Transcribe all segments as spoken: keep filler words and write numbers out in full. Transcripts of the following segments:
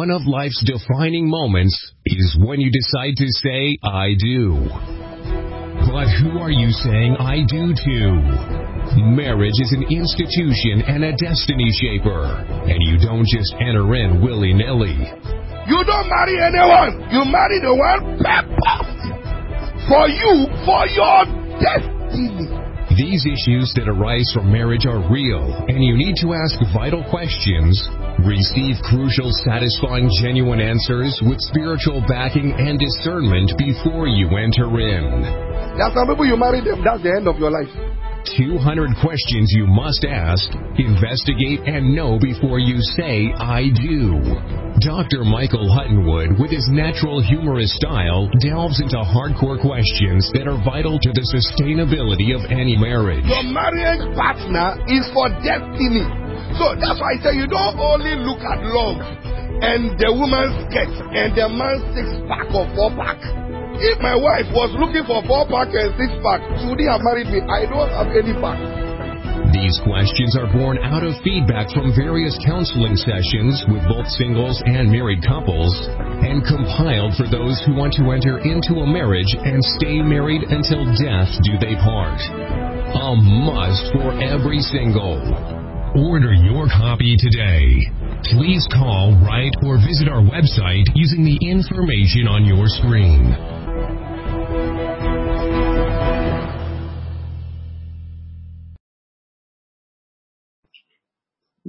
One of life's defining moments is when you decide to say, I do. But who are you saying I do to? Marriage is an institution and a destiny shaper, and you don't just enter in willy-nilly. You don't marry anyone. You marry the one purpose for you, for your destiny. These issues that arise from marriage are real, and you need to ask vital questions, receive crucial, satisfying, genuine answers with spiritual backing and discernment before you enter in. There are some people you marry them, that's the end of your life. two hundred questions you must ask, investigate, and know before you say, I do. Doctor Michael Hutton-Wood, with his natural humorous style, delves into hardcore questions that are vital to the sustainability of any marriage. Your marriage partner is for destiny. So that's why I say you don't only look at love and the woman's skirt and the man's six-pack or four-pack. If my wife was looking for four-pack and six-pack, she wouldn't have married me. I don't have any pack. These questions are born out of feedback from various counseling sessions with both singles and married couples, and compiled for those who want to enter into a marriage and stay married until death do they part. A must for every single. Order your copy today. Please call, write, or visit our website using the information on your screen.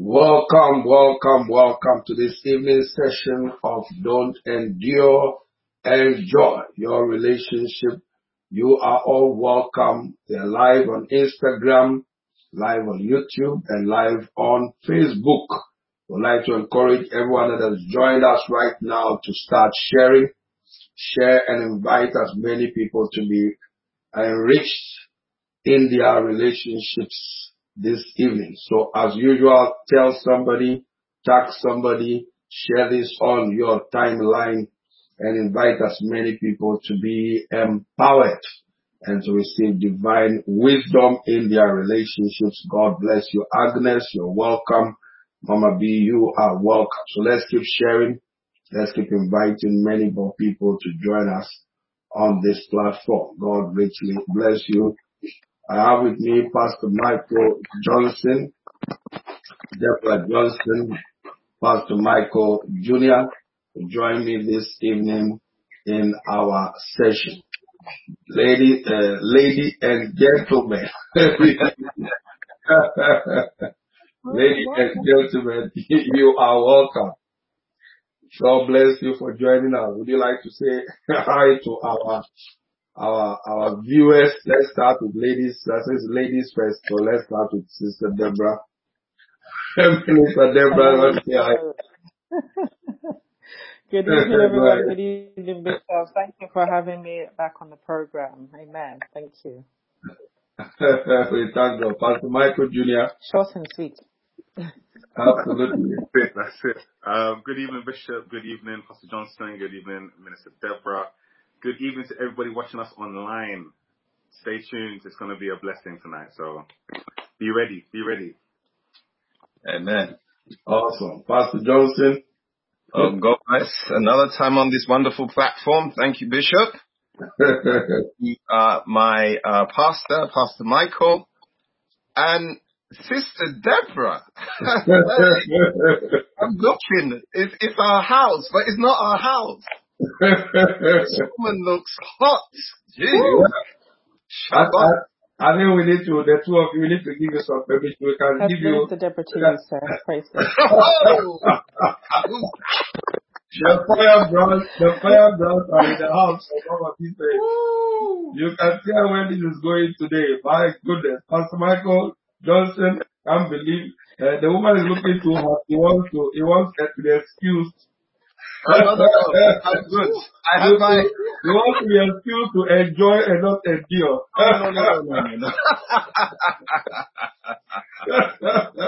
Welcome, welcome, welcome to this evening's session of Don't Endure, Enjoy Your Relationship. You are all welcome. They're live on Instagram, live on YouTube, and live on Facebook. We'd like to encourage everyone that has joined us right now to start sharing. Share and invite as many people to be enriched in their relationships this evening. So as usual, tell somebody, tag somebody, share this on your timeline, and invite as many people to be empowered and to receive divine wisdom in their relationships. God bless you, Agnes. You're welcome. Mama B, you are welcome. So let's keep sharing. Let's keep inviting many more people to join us on this platform. God richly bless you. I have with me Pastor Michael Johnson, Deborah Johnson, Pastor Michael Junior who join me this evening in our session. Lady, uh, lady and gentlemen, lady and gentlemen, you are welcome. God bless you for joining us. Would you like to say hi to our Our, our viewers? Let's start with ladies. That says ladies first. So let's start with Sister Deborah. Sister Deborah, let's say hi. Good evening, everyone. Good evening, Bishop. Thank you for having me back on the program. Amen. Thank you. We thank God. Pastor Michael Junior Short and sweet. Absolutely. That's it. Um, good evening, Bishop. Good evening, Pastor Johnson. Good evening, Minister Deborah. Good evening to everybody watching us online. Stay tuned. It's going to be a blessing tonight. So be ready. Be ready. Amen. Awesome. Pastor Johnson. Oh, God bless. Another time on this wonderful platform. Thank you, Bishop. you are my uh, pastor, Pastor Michael. And Sister Deborah. I'm looking. It's, it's our house, but it's not our house. This woman looks hot. Jeez. I, I, I think we need to, the two of you, we need to give you some permission. We can I've give you. The Deborah to you, sir. Praise God. The fire bros, the fire bros are in the house of our people. You can tell where this is going today. My goodness, Pastor Michael Johnson, can't believe uh, the woman is looking too hot. He wants to, he wants to be excused. I don't know. I'm good. I have my. You want to be excused to enjoy and not endure. No, no, no,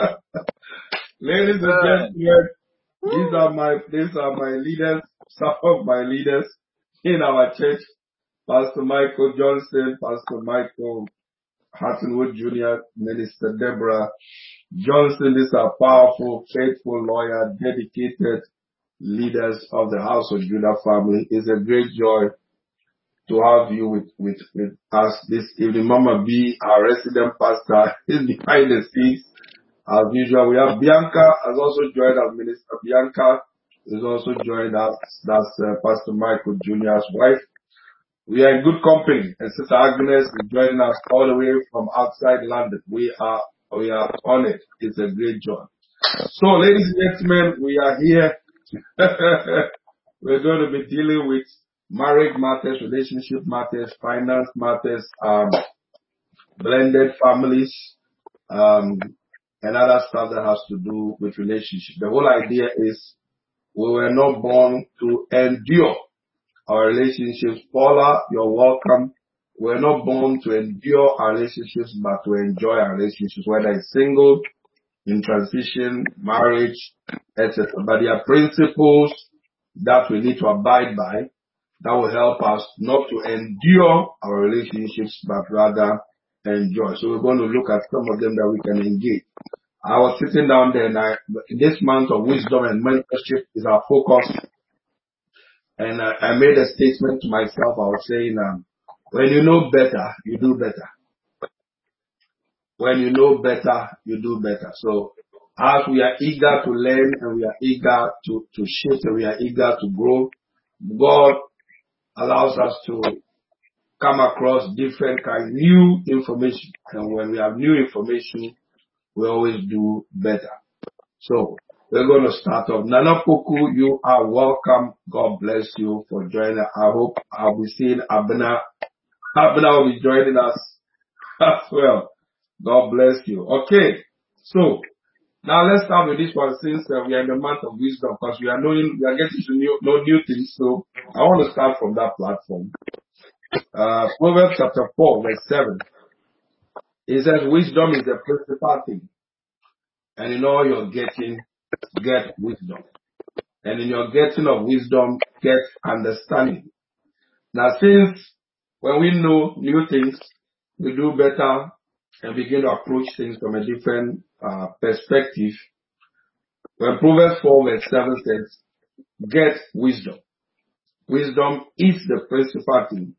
no, no. Ladies and gentlemen, these are my these are my leaders. Some of my leaders in our church: Pastor Michael Johnson, Pastor Michael Hutton-Wood Junior, Minister Deborah Johnson. These are powerful, faithful, loyal, dedicated, leaders of the House of Judah family. It's a great joy to have you with, with, with us this evening. Mama B, our resident pastor, is behind the scenes. As usual, we have Bianca has also joined us. Minister Bianca is also joined us. That's uh, Pastor Michael Junior's wife. We are in good company. And Sister Agnes is joining us all the way from outside London. We are, we are on it. It's a great joy. So, ladies and gentlemen, we are here. We're going to be dealing with marriage matters, relationship matters, finance matters, um, blended families, um, and other stuff that has to do with relationship. The whole idea is we were not born to endure our relationships. Paula, you're welcome. We're not born to endure our relationships, but to enjoy our relationships, whether it's single, in transition, marriage, et cetera. But there are principles that we need to abide by that will help us not to endure our relationships, but rather enjoy. So we're going to look at some of them that we can engage. I was sitting down there, and I, this month of wisdom and mentorship is our focus. And I, I made a statement to myself. I was saying, um, when you know better, you do better. When you know better, you do better. So as we are eager to learn, and we are eager to, to shift, and we are eager to grow, God allows us to come across different kind of new information. And when we have new information, we always do better. So we're going to start off. Nana Poku, you are welcome. God bless you for joining us. I hope I'll be seeing Abena. Abena will be joining us as well. God bless you. Okay. So now let's start with this one, since uh, we are in the month of wisdom, because we are knowing, we are getting to new, know new things. So I want to start from that platform. Uh, Proverbs chapter four, verse seven. It says, wisdom is the principal thing. And in all your getting, get wisdom. And in your getting of wisdom, get understanding. Now, since when we know new things, we do better and begin to approach things from a different uh, perspective. When Proverbs four verse seven says, get wisdom. Wisdom is the principal thing.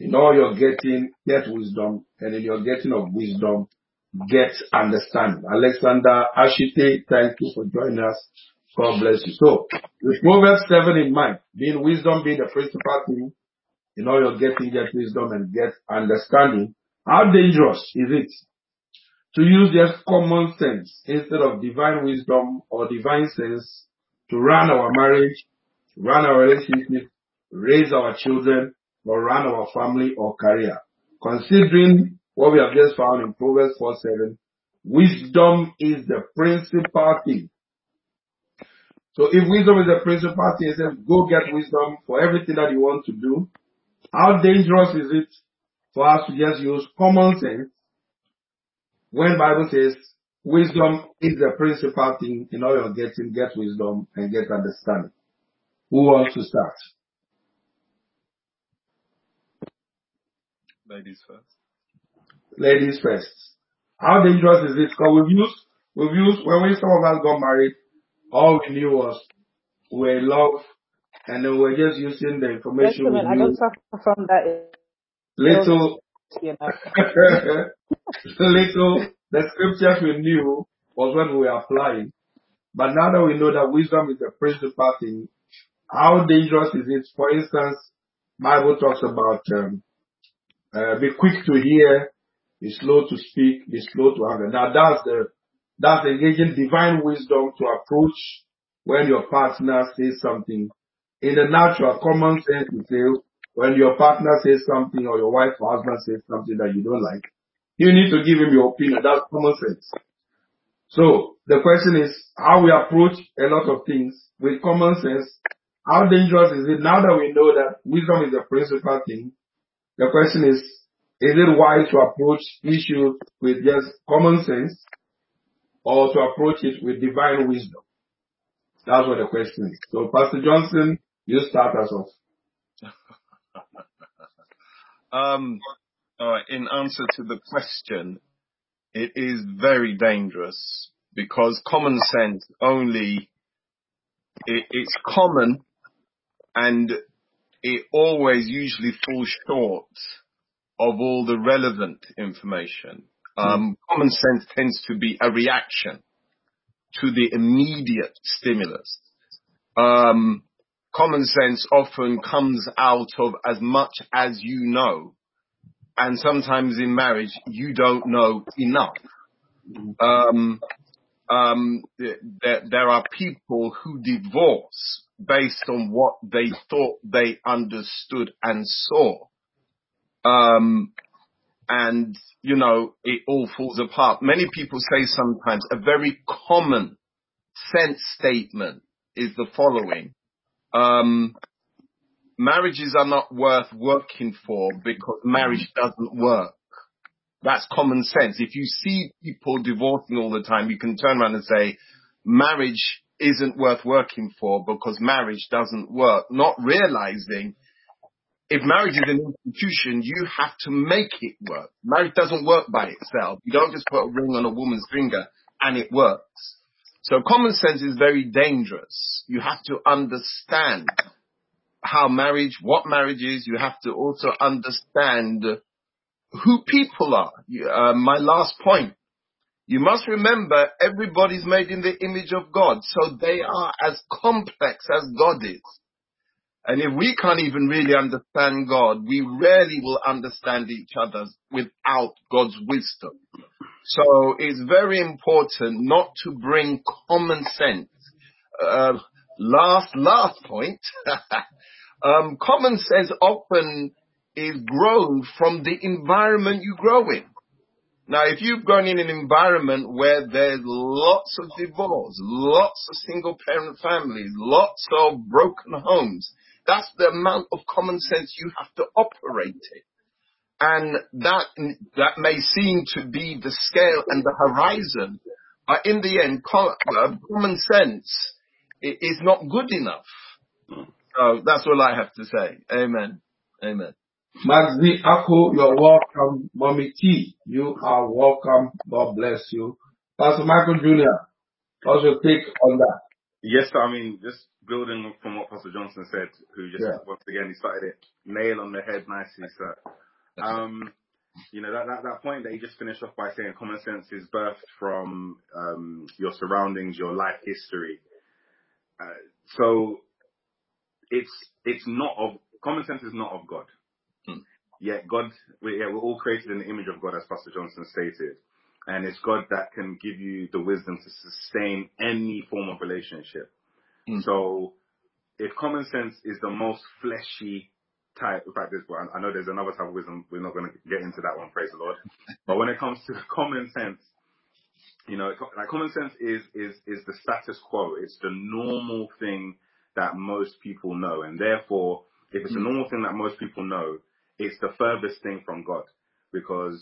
In all your getting, get wisdom. And in your getting of wisdom, get understanding. Alexander Ashite, thank you for joining us. God bless you. So, with Proverbs seven in mind, being wisdom being the principal thing, in all your getting, get wisdom and get understanding. How dangerous is it to use just common sense instead of divine wisdom or divine sense to run our marriage, run our relationship, raise our children, or run our family or career? Considering what we have just found in Proverbs four seven, wisdom is the principal thing. So if wisdom is the principal thing, it says go get wisdom for everything that you want to do. How dangerous is it for us to just use common sense when the Bible says wisdom is the principal thing? In all your getting, get wisdom and get understanding. Who wants to start? Ladies first. Ladies first. How dangerous is it? Because we've used, we've used, when we, some of us got married, all we knew was we were in love, and then we were just using the information. Wait a minute, I don't suffer from that. Little, little, the scriptures we knew was what we were applying. But now that we know that wisdom is the principal thing, how dangerous is it? For instance, Bible talks about um, uh, be quick to hear, be slow to speak, be slow to anger. Now that's the, that's engaging divine wisdom to approach when your partner says something. In the natural, common sense, you say, when your partner says something or your wife or husband says something that you don't like, you need to give him your opinion. That's common sense. So the question is how we approach a lot of things with common sense. How dangerous is it now that we know that wisdom is the principal thing? The question is, is it wise to approach issues with just common sense or to approach it with divine wisdom? That's what the question is. So Pastor Johnson, you start us off. Um, all right, in answer to the question, it is very dangerous because common sense only It, it's common, and it always usually falls short of all the relevant information. Um, common sense tends to be a reaction to the immediate stimulus. Um, common sense often comes out of as much as you know, and sometimes in marriage you don't know enough. Um, um, there, there are people who divorce based on what they thought they understood and saw. Um, and, you know, it all falls apart. Many people say sometimes a very common sense statement is the following. Um, marriages are not worth working for because marriage doesn't work. That's common sense. If you see people divorcing all the time, you can turn around and say, marriage isn't worth working for because marriage doesn't work, not realizing if marriage is an institution, you have to make it work. Marriage doesn't work by itself. You don't just put a ring on a woman's finger and it works. So common sense is very dangerous. You have to understand how marriage, what marriage is. You have to also understand who people are. Uh, my last point, you must remember everybody's made in the image of God. So they are as complex as God is. And if we can't even really understand God, we rarely will understand each other without God's wisdom. So it's very important not to bring common sense. Uh, last, last point. um, common sense often is grown from the environment you grow in. Now, if you've grown in an environment where there's lots of divorce, lots of single parent families, lots of broken homes, that's the amount of common sense you have to operate in. And that, that may seem to be the scale and the horizon, but in the end, common sense is not good enough. So that's all I have to say. Amen. Amen. Maxi Akko, you're welcome. Mommy T, you are welcome. God bless you. Pastor Michael Junior, what's your take on that? Yes, I mean, just building from what Pastor Johnson said, who just, yeah. once again, he started it nail on the head nicely, sir. Um, you know, that, that, that point that he just finished off by saying common sense is birthed from um, your surroundings, your life history. Uh, so it's it's not of, common sense is not of God. Yeah, God, we're, yeah, we're all created in the image of God, as Pastor Johnson stated. And it's God that can give you the wisdom to sustain any form of relationship. Mm. So if common sense is the most fleshy type, in fact, this one, I know there's another type of wisdom, we're not going to get into that one, praise the Lord. But when it comes to common sense, you know, like common sense is, is, is the status quo. It's the normal thing that most people know. And therefore, if it's a normal thing that most people know, it's the furthest thing from God, because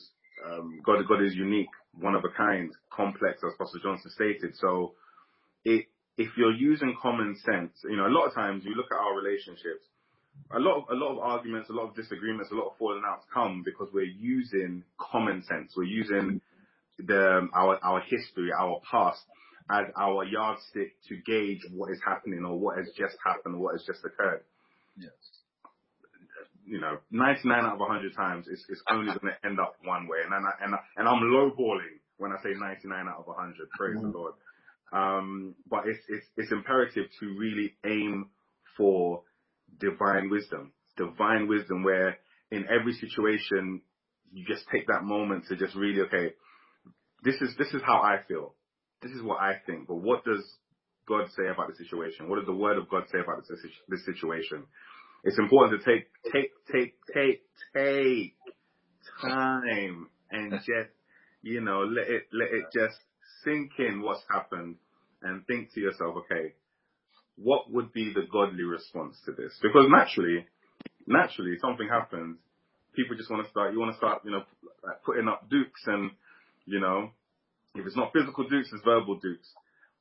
um, God, God is unique, one of a kind, complex, as Pastor Johnson stated. So it, if you're using common sense, you know, a lot of times you look at our relationships, a lot of, a lot of arguments, a lot of disagreements, a lot of falling outs come because we're using common sense. We're using the, our, our history, our past as our yardstick to gauge what is happening or what has just happened, or what has just occurred. Yes. You know, ninety-nine out of one hundred times, it's, it's only going to end up one way. And, and, I, and, I, and I'm lowballing when I say ninety-nine out of one hundred, praise mm-hmm. the Lord. Um, but it's, it's, it's imperative to really aim for divine wisdom, divine wisdom where in every situation, you just take that moment to just really, okay, this is, this is how I feel. This is what I think. But what does God say about the situation? What does the word of God say about this, this situation? It's important to take, take, take, take, take time and just, you know, let it, let it just sink in what's happened and think to yourself, okay, what would be the godly response to this? Because naturally, naturally something happens. People just want to start, you want to start, you know, putting up dukes and, you know, if it's not physical dukes, it's verbal dukes.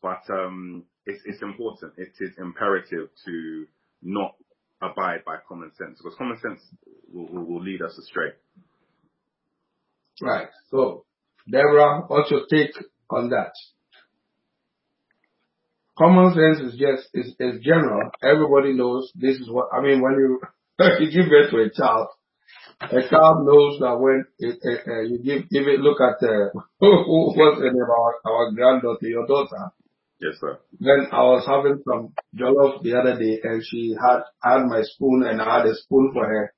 But, um, it's, it's important. It is imperative to not abide by common sense, because common sense will, will, will lead us astray. Right. So, Deborah, what's your take on that? common sense is just, is, is general. Everybody knows this is what, I mean, when you, you give birth to a child, a child knows that when it, uh, uh, you give, give it, look at, uh, what's the name of our, our granddaughter, your daughter. Yes, sir. Then I was having some jollof the other day, and she had, I had my spoon, and I had a spoon for her.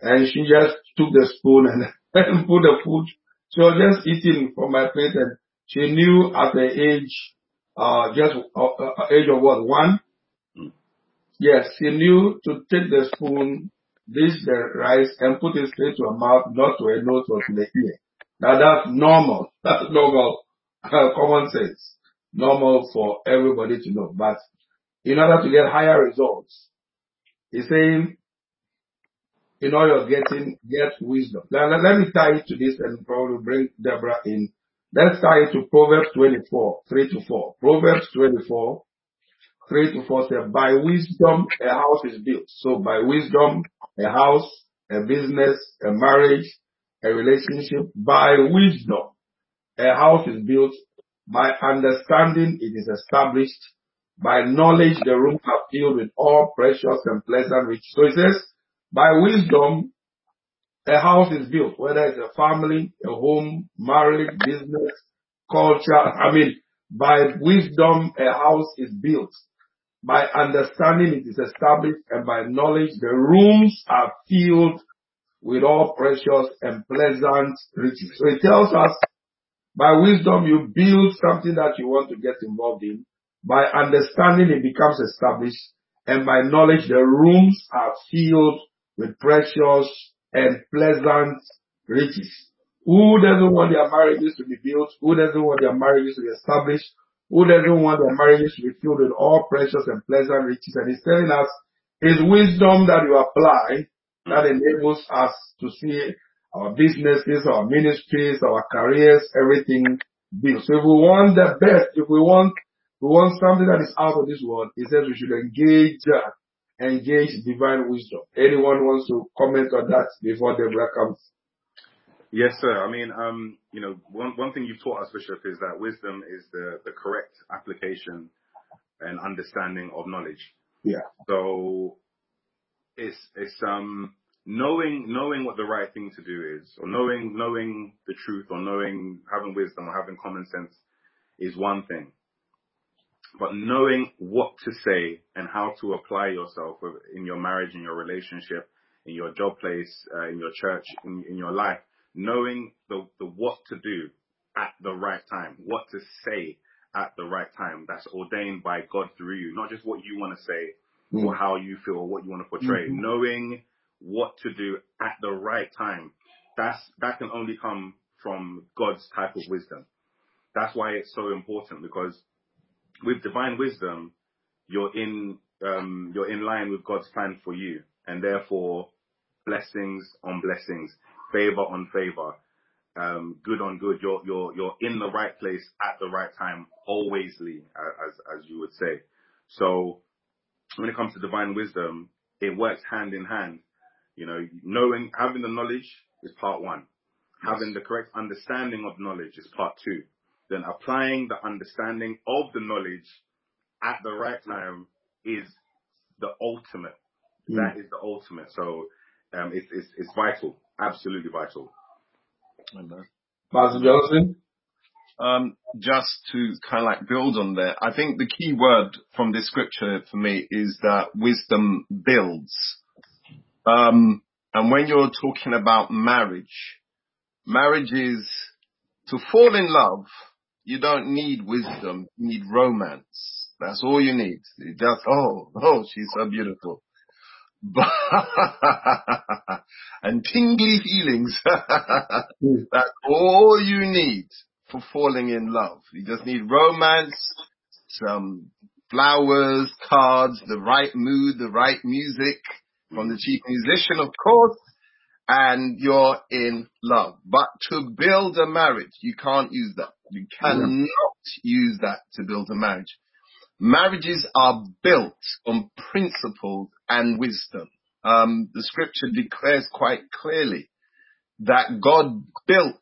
And she just took the spoon and, and put the food. She was just eating from my plate, and she knew at the age, uh, just, uh, uh, age of what, one? Mm. Yes, she knew to take the spoon, dish the rice, and put it straight to her mouth, not to her nose or to the ear. Now that's normal. That's normal, uh, common sense. Normal for everybody to know. But in order to get higher results, he's saying, in order of getting, get wisdom. Now, let me tie it to this and probably bring Deborah in. Let's tie it to Proverbs twenty-four, three to four. Proverbs twenty-four, three to four says, by wisdom a house is built. So by wisdom, a house, a business, a marriage, a relationship. By wisdom, a house is built. By understanding, it is established. By knowledge, the rooms are filled with all precious and pleasant riches. So it says, by wisdom, a house is built, whether it's a family, a home, marriage, business, culture. I mean, by wisdom, a house is built. By understanding, it is established. And by knowledge, the rooms are filled with all precious and pleasant riches. So it tells us, by wisdom, you build something that you want to get involved in. By understanding, it becomes established. And by knowledge, the rooms are filled with precious and pleasant riches. Who doesn't want their marriages to be built? Who doesn't want their marriages to be established? Who doesn't want their marriages to be filled with all precious and pleasant riches? And he's telling us, it's wisdom that you apply that enables us to see our businesses, our ministries, our careers, everything built. So if we want the best, if we want, we want something that is out of this world, it says we should engage, uh, engage divine wisdom. Anyone wants to comment on that before Deborah comes? Yes, sir. I mean, um, you know, one, one thing you've taught us, Bishop, is that wisdom is the, the correct application and understanding of knowledge. Yeah. So it's, it's, um, Knowing, knowing what the right thing to do is, or knowing, knowing the truth, or knowing, having wisdom, or having common sense is one thing. But knowing what to say and how to apply yourself in your marriage, in your relationship, in your job place, uh, in your church, in, in your life, knowing the, the what to do at the right time, what to say at the right time, that's ordained by God through you, not just what you want to say, mm. or how you feel, or what you want to portray, mm-hmm. knowing what to do at the right time. That's, that can only come from God's type of wisdom. That's why it's so important, because with divine wisdom, you're in, um, you're in line with God's plan for you, and therefore blessings on blessings, favor on favor, um, good on good. You're, you're, you're in the right place at the right time, alwaysly, as, as you would say. So when it comes to divine wisdom, it works hand in hand. You know, knowing, having the knowledge is part one. Yes. Having the correct understanding of knowledge is part two. Then applying the understanding of the knowledge at the right time is the ultimate. Mm. That is the ultimate. So um, it's, it's, it's vital, absolutely vital. Amen. Pastor Johnson? Um, just to kind of like build on that, I think the key word from this scripture for me is that wisdom builds. Um, and when you're talking about marriage, marriage is to fall in love. You don't need wisdom. You need romance. That's all you need. You just, oh, oh, she's so beautiful. But and tingly feelings. That's all you need for falling in love. You just need romance, some flowers, cards, the right mood, the right music. From the chief musician, of course, and you're in love. But to build a marriage, you can't use that. You cannot use that to build a marriage. Marriages are built on principles and wisdom. Um, the scripture declares quite clearly that God built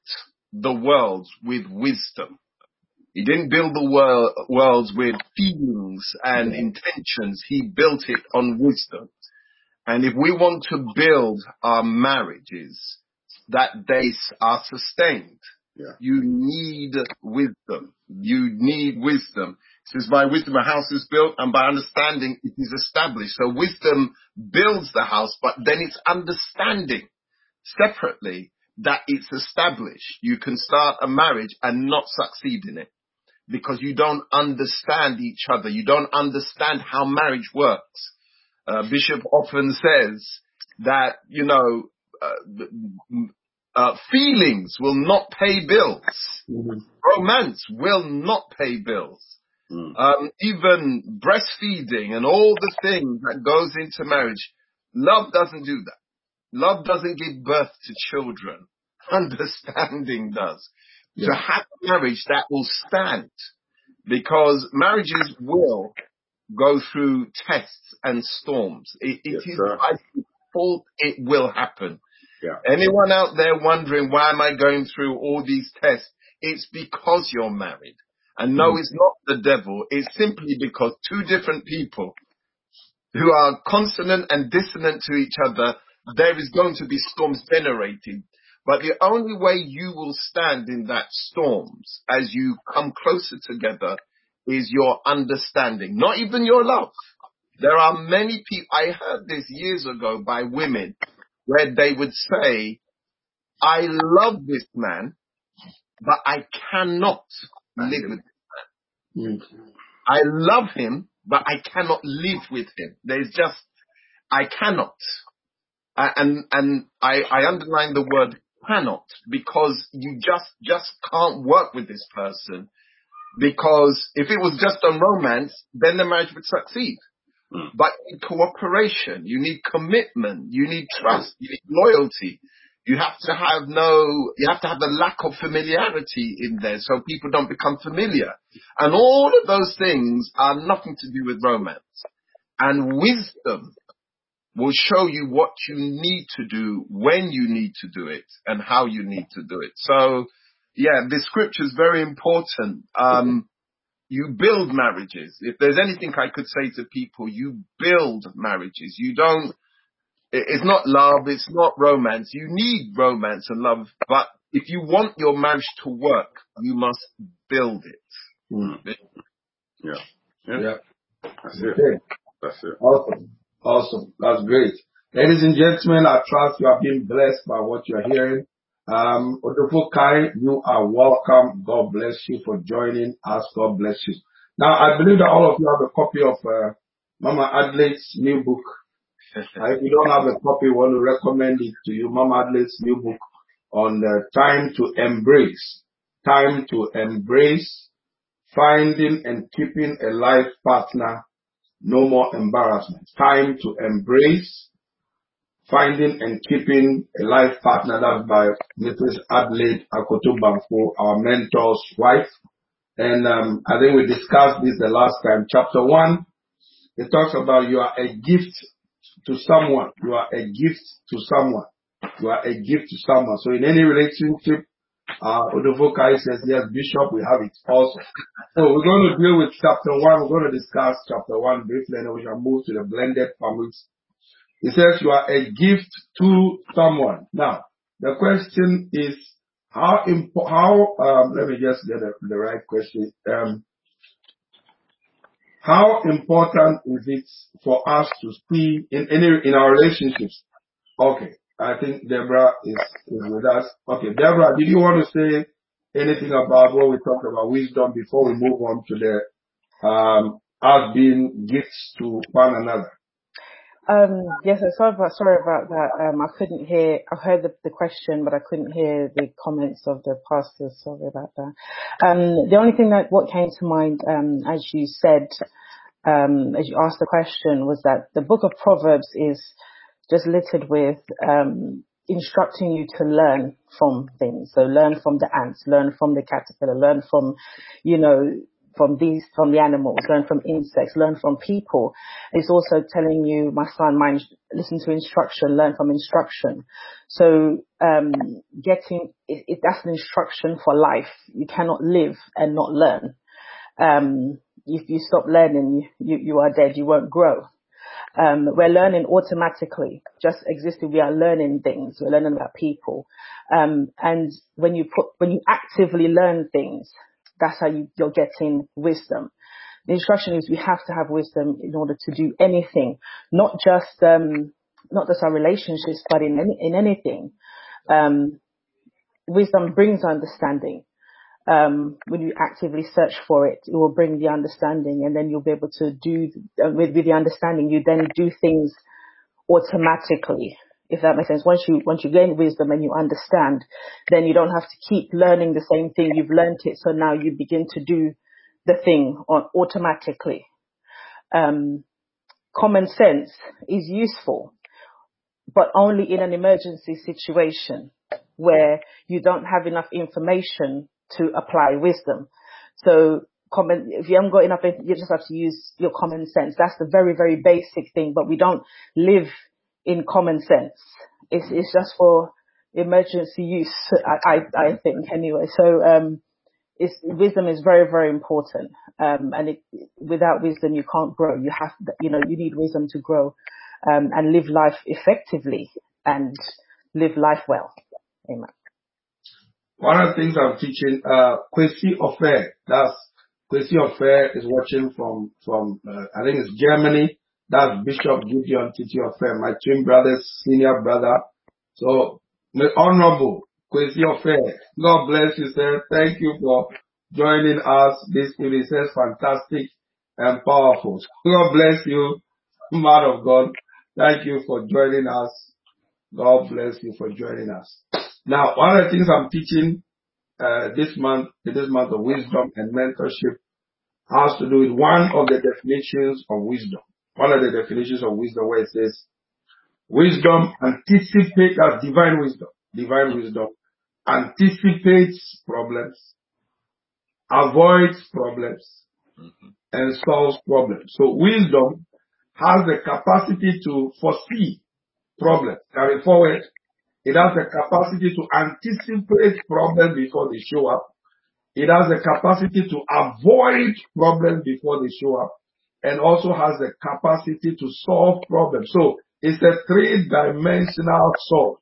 the world with wisdom. He didn't build the world worlds with feelings and intentions. He built it on wisdom. And if we want to build our marriages, that base are sustained. Yeah. You need wisdom. You need wisdom. It says, by wisdom a house is built, and by understanding it is established. So wisdom builds the house, but then it's understanding separately that it's established. You can start a marriage and not succeed in it because you don't understand each other. You don't understand how marriage works. Uh, Bishop often says that, you know, uh, uh, feelings will not pay bills. Mm-hmm. Romance will not pay bills. Mm. Um, even breastfeeding and all the things that goes into marriage. Love doesn't do that. Love doesn't give birth to children. Understanding does. Yeah. To have a marriage that will stand, because marriages will go through tests and storms. It, it yes, is sir. By default, it will happen. Yeah. Anyone out there wondering, why am I going through all these tests? It's because you're married. And no, mm. it's not the devil. It's simply because two different people who are consonant and dissonant to each other, there is going to be storms generated, but the only way you will stand in that storms as you come closer together is your understanding, not even your love. There are many people, I heard this years ago by women, where they would say, I love this man, but I cannot live with this man. I love him, but I cannot live with him. There's just, I cannot. And, and I, I underline the word cannot, because you just, just can't work with this person, because if it was just on romance, then the marriage would succeed. Mm. But you need cooperation, you need commitment, you need trust, you need loyalty. You have to have no, you have to have a lack of familiarity in there so people don't become familiar. And all of those things are nothing to do with romance. And wisdom will show you what you need to do, when you need to do it, and how you need to do it. So, yeah, the scripture is very important. Um, you build marriages. If there's anything I could say to people, you build marriages. You don't, it's not love, it's not romance. You need romance and love, but if you want your marriage to work, you must build it. Mm. Yeah. yeah. Yeah. That's it. Okay. That's it. Awesome. Awesome. That's great. Ladies and gentlemen, I trust you have been blessed by what you're hearing. Um, Odofukai, you are welcome. God bless you for joining us. God bless you. Now, I believe that all of you have a copy of uh, Mama Adelaide's new book. Uh, if you don't have a copy, we want to recommend it to you. Mama Adelaide's new book on the Time to Embrace. Time to Embrace, Finding and Keeping a Life Partner. No more embarrassment. Time to Embrace, Finding and Keeping a Life Partner. That's by Missus Adelaide Akutu-Bamfo, our mentor's wife. And um, I think we discussed this the last time. Chapter one, it talks about you are a gift to someone. You are a gift to someone. You are a gift to someone. So in any relationship, Uh, Odofukai says, yes, Bishop, we have it also. So we're going to deal with chapter one. We're going to discuss chapter one briefly, and then we shall move to the blended families. It says you are a gift to someone. Now, the question is, how, impo- how, um, let me just get a, the right question. Um, how important is it for us to see in any, in our relationships? Okay. I think Deborah is, is with us. Okay, Deborah, did you want to say anything about what we talked about wisdom before we move on to the um us being gifts to one another? Um, yes, I'm sorry about, sorry about that. Um, I couldn't hear. I heard the, the question, but I couldn't hear the comments of the pastors. Sorry about that. Um, the only thing that what came to mind, um, as you said, um, as you asked the question, was that the book of Proverbs is just littered with um instructing you to learn from things. So learn from the ants, learn from the caterpillar, learn from, you know, from these, from the animals, learn from insects, learn from people. It's also telling you, my son, mind, listen to instruction, learn from instruction. So, um, getting, it, it, that's an instruction for life. You cannot live and not learn. Um, if you stop learning, you, you are dead, you won't grow. Um, we're learning automatically, just existing. We are learning things. We're learning about people. Um, and when you put, when you actively learn things, that's how you, you're getting wisdom. The instruction is we have to have wisdom in order to do anything, not just, um, not just our relationships, but in any, in anything. Um, wisdom brings understanding. Um, when you actively search for it, it will bring the understanding, and then you'll be able to do uh, with, with the understanding. You then do things automatically, if that makes sense. Once you once you gain wisdom and you understand, then you don't have to keep learning the same thing. You've learned it, so now you begin to do the thing on automatically. Um, common sense is useful, but only in an emergency situation where you don't have enough information to apply wisdom. So common, if you haven't got enough, you just have to use your common sense. That's the very, very basic thing, but we don't live in common sense. It's, it's just for emergency use, I, I, I think, anyway. So, um, it's, wisdom is very, very important. Um, and it, without wisdom, you can't grow. You have, you know, you need wisdom to grow, um, and live life effectively and live life well. Amen. One of the things I'm teaching, uh, Kwasi Offei, that's, Kwasi Offei is watching from, from, uh, I think it's Germany. That's Bishop Gideon teaching Offei, my twin brother's senior brother. So, the Honorable Kwasi Offei, God bless you, sir. Thank you for joining us this evening. It says fantastic and powerful. God bless you, man of God. Thank you for joining us. God bless you for joining us. Now, one of the things I'm teaching uh, this month, this month of wisdom and mentorship, has to do with one of the definitions of wisdom. One of the definitions of wisdom where it says, wisdom anticipates, as divine wisdom, divine wisdom anticipates problems, avoids problems, mm-hmm. and solves problems. So wisdom has the capacity to foresee problems, carry forward. It has the capacity to anticipate problems before they show up. It has the capacity to avoid problems before they show up, and also has the capacity to solve problems. So it's a three-dimensional solve.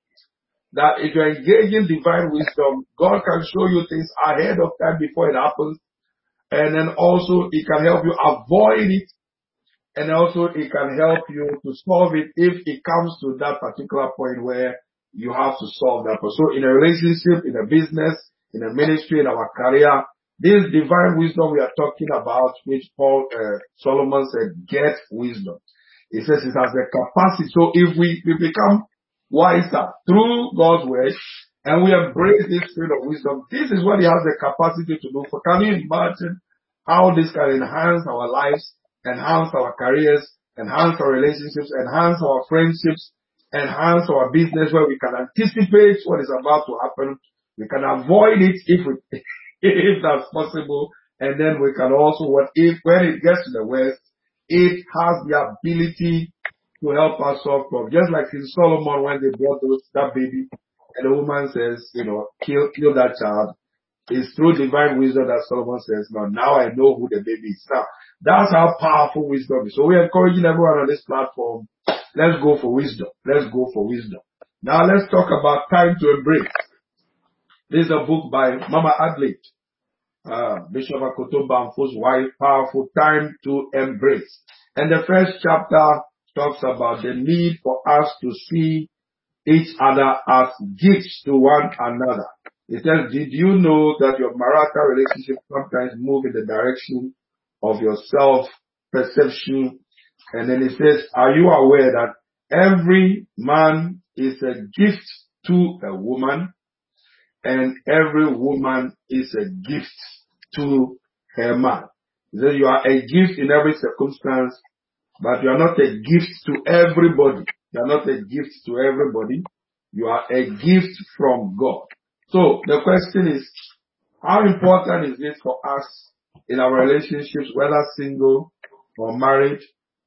That if you're engaging divine wisdom, God can show you things ahead of time before it happens, and then also it can help you avoid it, and also it can help you to solve it if it comes to that particular point where you have to solve that. So in a relationship, in a business, in a ministry, in our career, this divine wisdom we are talking about, which Paul, uh, Solomon said, get wisdom. He says it has the capacity. So if we, we become wiser through God's word and we embrace this spirit of wisdom, this is what he has the capacity to do. So can you imagine how this can enhance our lives, enhance our careers, enhance our relationships, enhance our friendships, enhance our business, where we can anticipate what is about to happen. We can avoid it if we, if that's possible. And then we can also, what if, when it gets to the West, it has the ability to help us solve problems. Just like in Solomon, when they brought those, that baby, and the woman says, you know, kill, kill that child. It's through divine wisdom that Solomon says, no, now I know who the baby is. Now, that's how powerful wisdom is. So we're encouraging everyone on this platform, let's go for wisdom. Let's go for wisdom. Now let's talk about Time to Embrace. This is a book by Mama Adelaide, uh, Bishop Akutu-Bamfo's wife, powerful, Time to Embrace. And the first chapter talks about the need for us to see each other as gifts to one another. It says, did you know that your marital relationship sometimes move in the direction of your self-perception? And then it says, are you aware that every man is a gift to a woman and every woman is a gift to her man? It says you are a gift in every circumstance, but you are not a gift to everybody. You are not a gift to everybody. You are a gift from God. So the question is, how important is it for us in our relationships, whether single or married,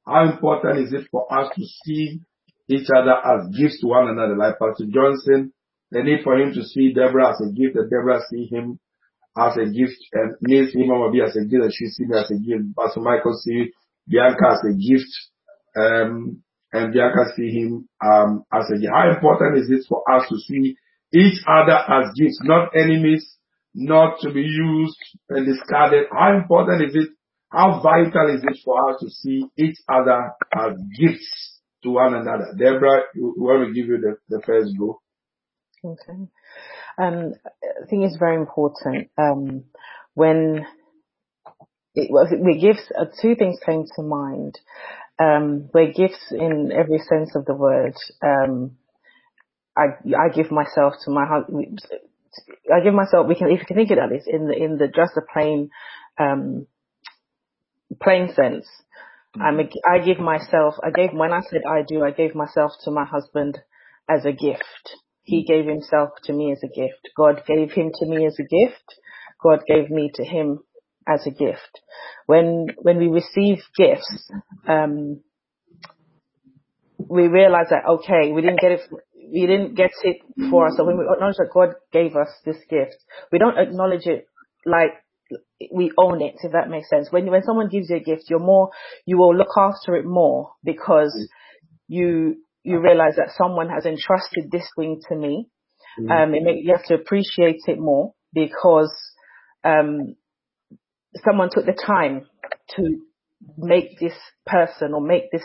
how important is it for us to see each other as gifts to one another? Like Pastor Johnson, the need for him to see Deborah as a gift, and Deborah see him as a gift, and me see Mama B as a gift, and she see me as a gift. Pastor Michael see Bianca as a gift, um, and Bianca see him um, as a gift. How important is it for us to see each other as gifts, not enemies, not to be used and discarded? How important is it? How vital is it for us to see each other as gifts to one another? Deborah, we want to give you the, the first go. Okay. Um, I think it's very important. Um, when it was, we give, uh, two things came to mind. Um, we're gifts in every sense of the word. Um, I, I give myself to my husband. I give myself, we can, if you can think about this in the, in the, just the plain, um, plain sense. I'm a, I give myself, I gave, when I said I do, I gave myself to my husband as a gift. He gave himself to me as a gift. God gave him to me as a gift. God gave me to him as a gift. When, when we receive gifts, um, we realize that, okay, we didn't get it, we didn't get it for us. So when we acknowledge that God gave us this gift, we don't acknowledge it like we own it, if that makes sense. When, when someone gives you a gift, you're more, you will look after it more because you, you realize that someone has entrusted this thing to me. Mm-hmm. Um, it makes, you have to appreciate it more because, um, someone took the time to make this person or make this,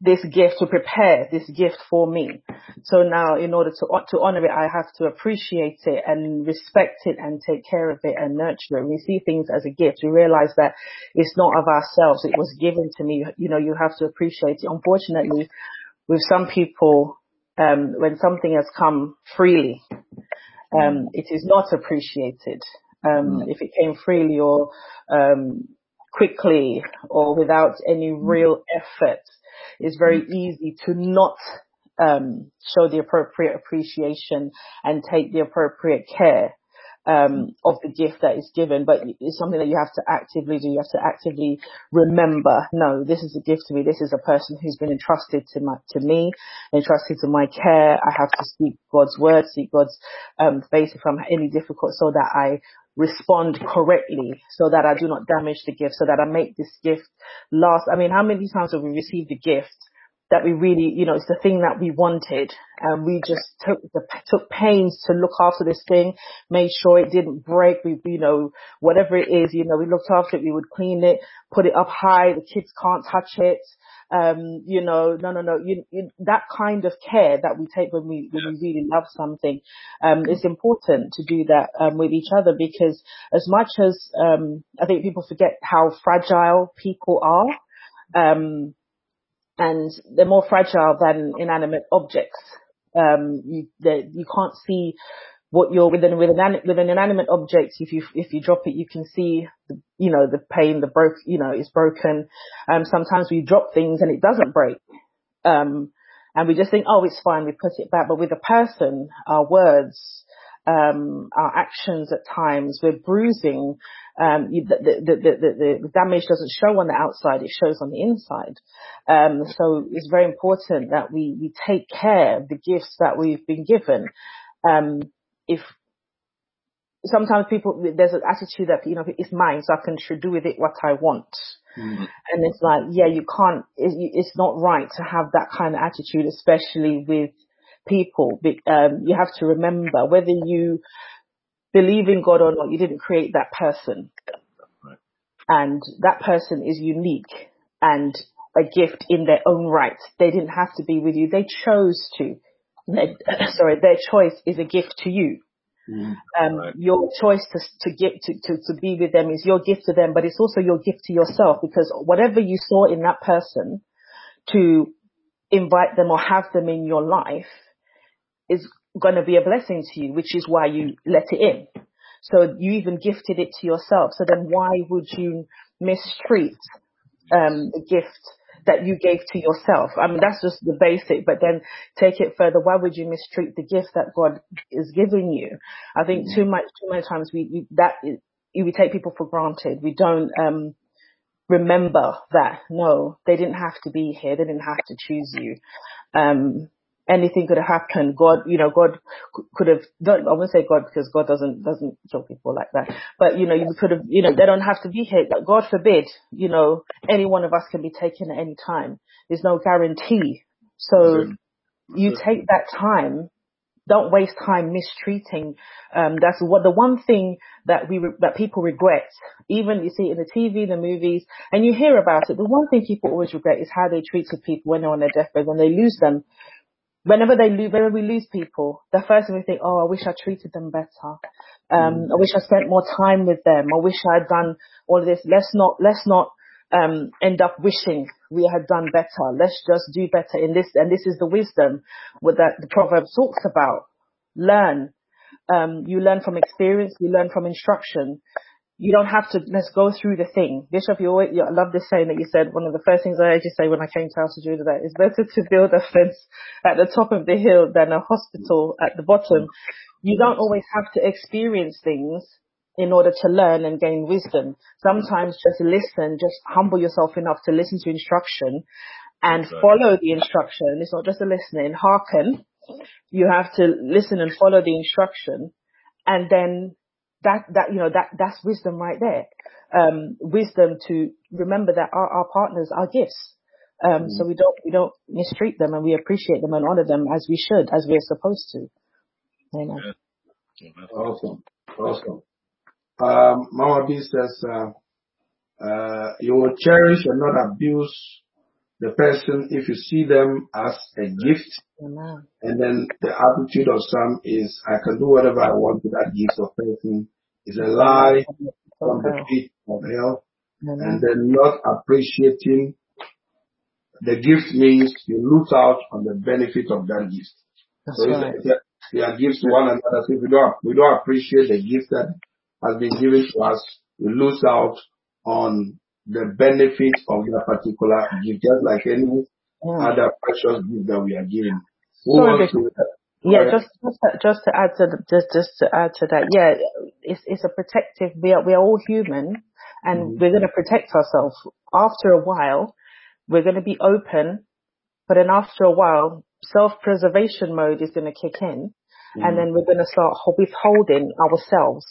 this gift, to prepare this gift for me. So now in order to, to honor it, I have to appreciate it and respect it and take care of it and nurture it. We see things as a gift. We realize that it's not of ourselves. It was given to me. You know, you have to appreciate it. Unfortunately, with some people, um, when something has come freely, um, it is not appreciated. Um, if it came freely or um, quickly or without any real effort, it's very easy to not um, show the appropriate appreciation and take the appropriate care um, of the gift that is given. But it's something that you have to actively do. You have to actively remember, no, this is a gift to me. This is a person who's been entrusted to my, to me, entrusted to my care. I have to speak God's word, seek God's um, face if I'm any difficult, so that I respond correctly, so that I do not damage the gift, so that I make this gift last. I mean, how many times have we received a gift that we really, you know, it's the thing that we wanted, and we just took the, took pains to look after this thing, made sure it didn't break. We, you know, whatever it is, you know, we looked after it, we would clean it, put it up high, the kids can't touch it. Um, you know, no, no, no, you, you, that kind of care that we take when we, when we really love something, um, it's important to do that, um, with each other, because as much as, um, I think people forget how fragile people are, um, and they're more fragile than inanimate objects. Um, you, you can't see what you're with an, with an, with an inanimate object. If you, if you drop it, you can see the, you know, the pain, the broke, you know, it's broken. Um, sometimes we drop things and it doesn't break. Um, and we just think, oh, it's fine. We put it back. But with a person, our words, um, our actions at times, we're bruising. Um, the, the, the, the damage doesn't show on the outside, it shows on the inside. Um, so it's very important that we, we take care of the gifts that we've been given. Um, if sometimes people, there's an attitude that, you know, it's mine, so I can do with it what I want. Mm-hmm. And it's like, yeah, you can't, it, it's not right to have that kind of attitude, especially with people. Um, you have to remember, whether you believe in God or not, you didn't create that person. Right. And that person is unique and a gift in their own right. They didn't have to be with you. They chose to. Their, sorry, their choice is a gift to you. Mm, um, right. Your choice to to, get, to to to be with them is your gift to them, but it's also your gift to yourself, because whatever you saw in that person to invite them or have them in your life is going to be a blessing to you, which is why you let it in. So you even gifted it to yourself. So then why would you mistreat um the gift that you gave to yourself? I mean, that's just the basic, but then take it further. Why would you mistreat the gift that God is giving you? I think too much, too many times we, we that is, we take people for granted. We don't um, remember that, no, they didn't have to be here. They didn't have to choose you. Um, anything could have happened. God, you know, God could have, I won't say God because God doesn't, doesn't show people like that. But, you know, you could have, you know, they don't have to be here. God forbid, you know, any one of us can be taken at any time. There's no guarantee. So yeah. you yeah. take that time. Don't waste time mistreating. Um, that's what the one thing that we, re- that people regret, even you see in the T V, the movies, and you hear about it. The one thing people always regret is how they treated people when they're on their deathbed, when they lose them. Whenever they lose, whenever we lose people, the first thing we think, oh, I wish I treated them better. Um, mm. I wish I spent more time with them. I wish I had done all of this. Let's not, let's not, um, end up wishing we had done better. Let's just do better in this. And this is the wisdom with that the Proverbs talks about. Learn. Um, you learn from experience. You learn from instruction. You don't have to, let's go through the thing. Bishop, you always, you, I love this saying that you said, one of the first things I heard you say when I came to House of Judah, that it's better to build a fence at the top of the hill than a hospital at the bottom. You don't always have to experience things in order to learn and gain wisdom. Sometimes just listen, just humble yourself enough to listen to instruction and follow the instruction. It's not just a listening, hearken. You have to listen and follow the instruction. And then that, that, you know, that, that's wisdom right there. Um, wisdom to remember that our, our partners are gifts. Um, mm. so we don't, we don't mistreat them, and we appreciate them and honor them as we should, as we're supposed to. You know? Yeah. Awesome. Awesome. Um, Mama B says, uh, uh, you will cherish and not abuse the person if you see them as a gift. Amen. And then the attitude of some is, I can do whatever I want with that gift of person. It's a lie from the pit of hell. Amen. And then not appreciating the gift means you lose out on the benefit of that gift. That's so right. They are gifts to one another. So if we don't, we don't appreciate the gift that has been given to us, we lose out on the benefit of that particular gift, just like any yeah. other precious gift that we are given. Sorry, to, yeah, uh, just just to, just to add to the, just just to add to that, yeah, it's it's a protective. We are we are all human, and mm-hmm. we're going to protect ourselves. After a while, we're going to be open, but then after a while, self-preservation mode is going to kick in. Mm-hmm. And then we're going to start withholding ourselves.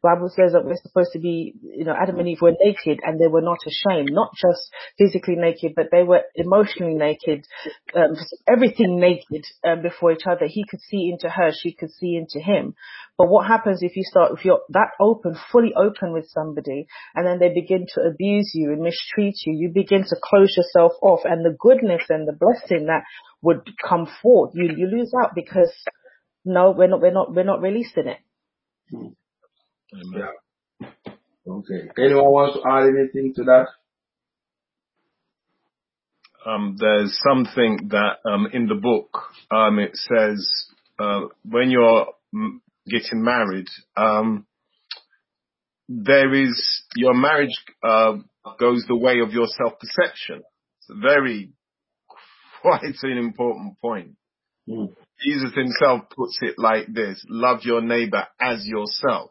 The Bible says that we're supposed to be, you know, Adam and Eve were naked and they were not ashamed, not just physically naked, but they were emotionally naked, um, everything naked um, before each other. He could see into her, she could see into him. But what happens if you start, if you're that open, fully open with somebody, and then they begin to abuse you and mistreat you, you begin to close yourself off, and the goodness and the blessing that would come forth, you, you lose out because No, we're not. We're not. We're not releasing it. Yeah. Okay. Anyone wants to add anything to that? Um, there's something that um, in the book um, it says uh, when you're m- getting married, um, there is your marriage uh, goes the way of your self-perception. It's a very quite an important point. Mm. Jesus himself puts it like this: love your neighbor as yourself.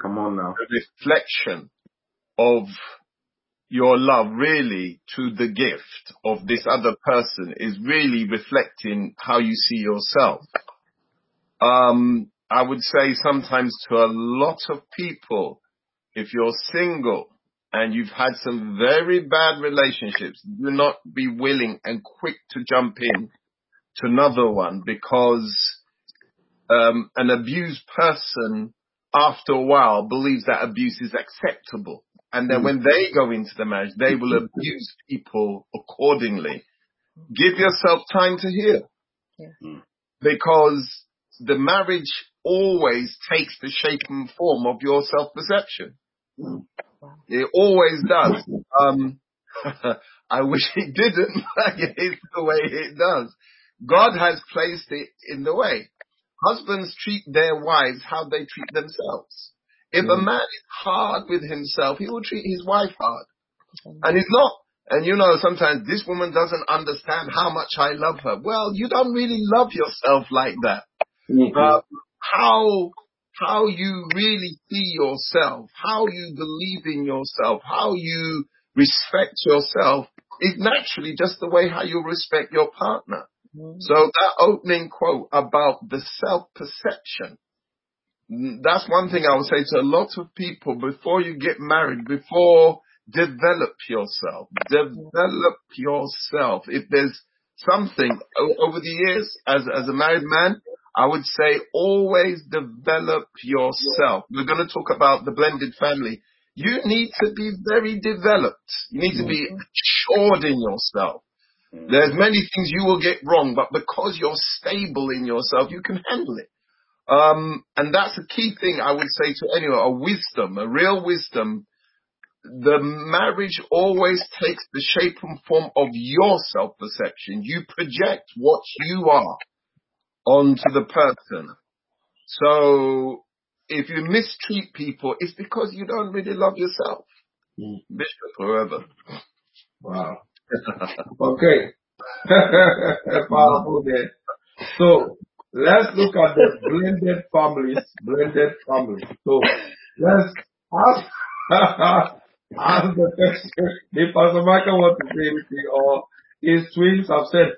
Come on now. A reflection of your love really to the gift of this other person is really reflecting how you see yourself. Um, I would say sometimes to a lot of people, if you're single and you've had some very bad relationships, do not be willing and quick to jump in to another one, because um, an abused person after a while believes that abuse is acceptable. And then when they go into the marriage, they will abuse people accordingly. Give yourself time to heal. Yeah. Because the marriage always takes the shape and form of your self-perception. It always does. Um, I wish it didn't, but it's the way it does. God has placed it in the way. Husbands treat their wives how they treat themselves. If mm. a man is hard with himself, he will treat his wife hard. Mm. And he's not. And you know, sometimes this woman doesn't understand how much I love her. Well, you don't really love yourself like that. Mm-hmm. Uh, how how you really see yourself, how you believe in yourself, how you respect yourself is naturally just the way how you respect your partner. Mm-hmm. So that opening quote about the self-perception, that's one thing I would say to a lot of people. Before you get married, before develop yourself, develop yourself. If there's something over the years as, as a married man, I would say always develop yourself. We're going to talk about the blended family. You need to be very developed. You need to be assured in yourself. There's many things you will get wrong, but because you're stable in yourself, you can handle it. Um, and that's a key thing I would say to anyone, a wisdom, a real wisdom. The marriage always takes the shape and form of your self-perception. You project what you are onto the person. So if you mistreat people, it's because you don't really love yourself. Mm. Bishop, whoever. Wow. Okay. Powerful there. So let's look at the blended families, blended families. So let's ask, ask the person if Pastor Michael wants to say anything, or his twins have said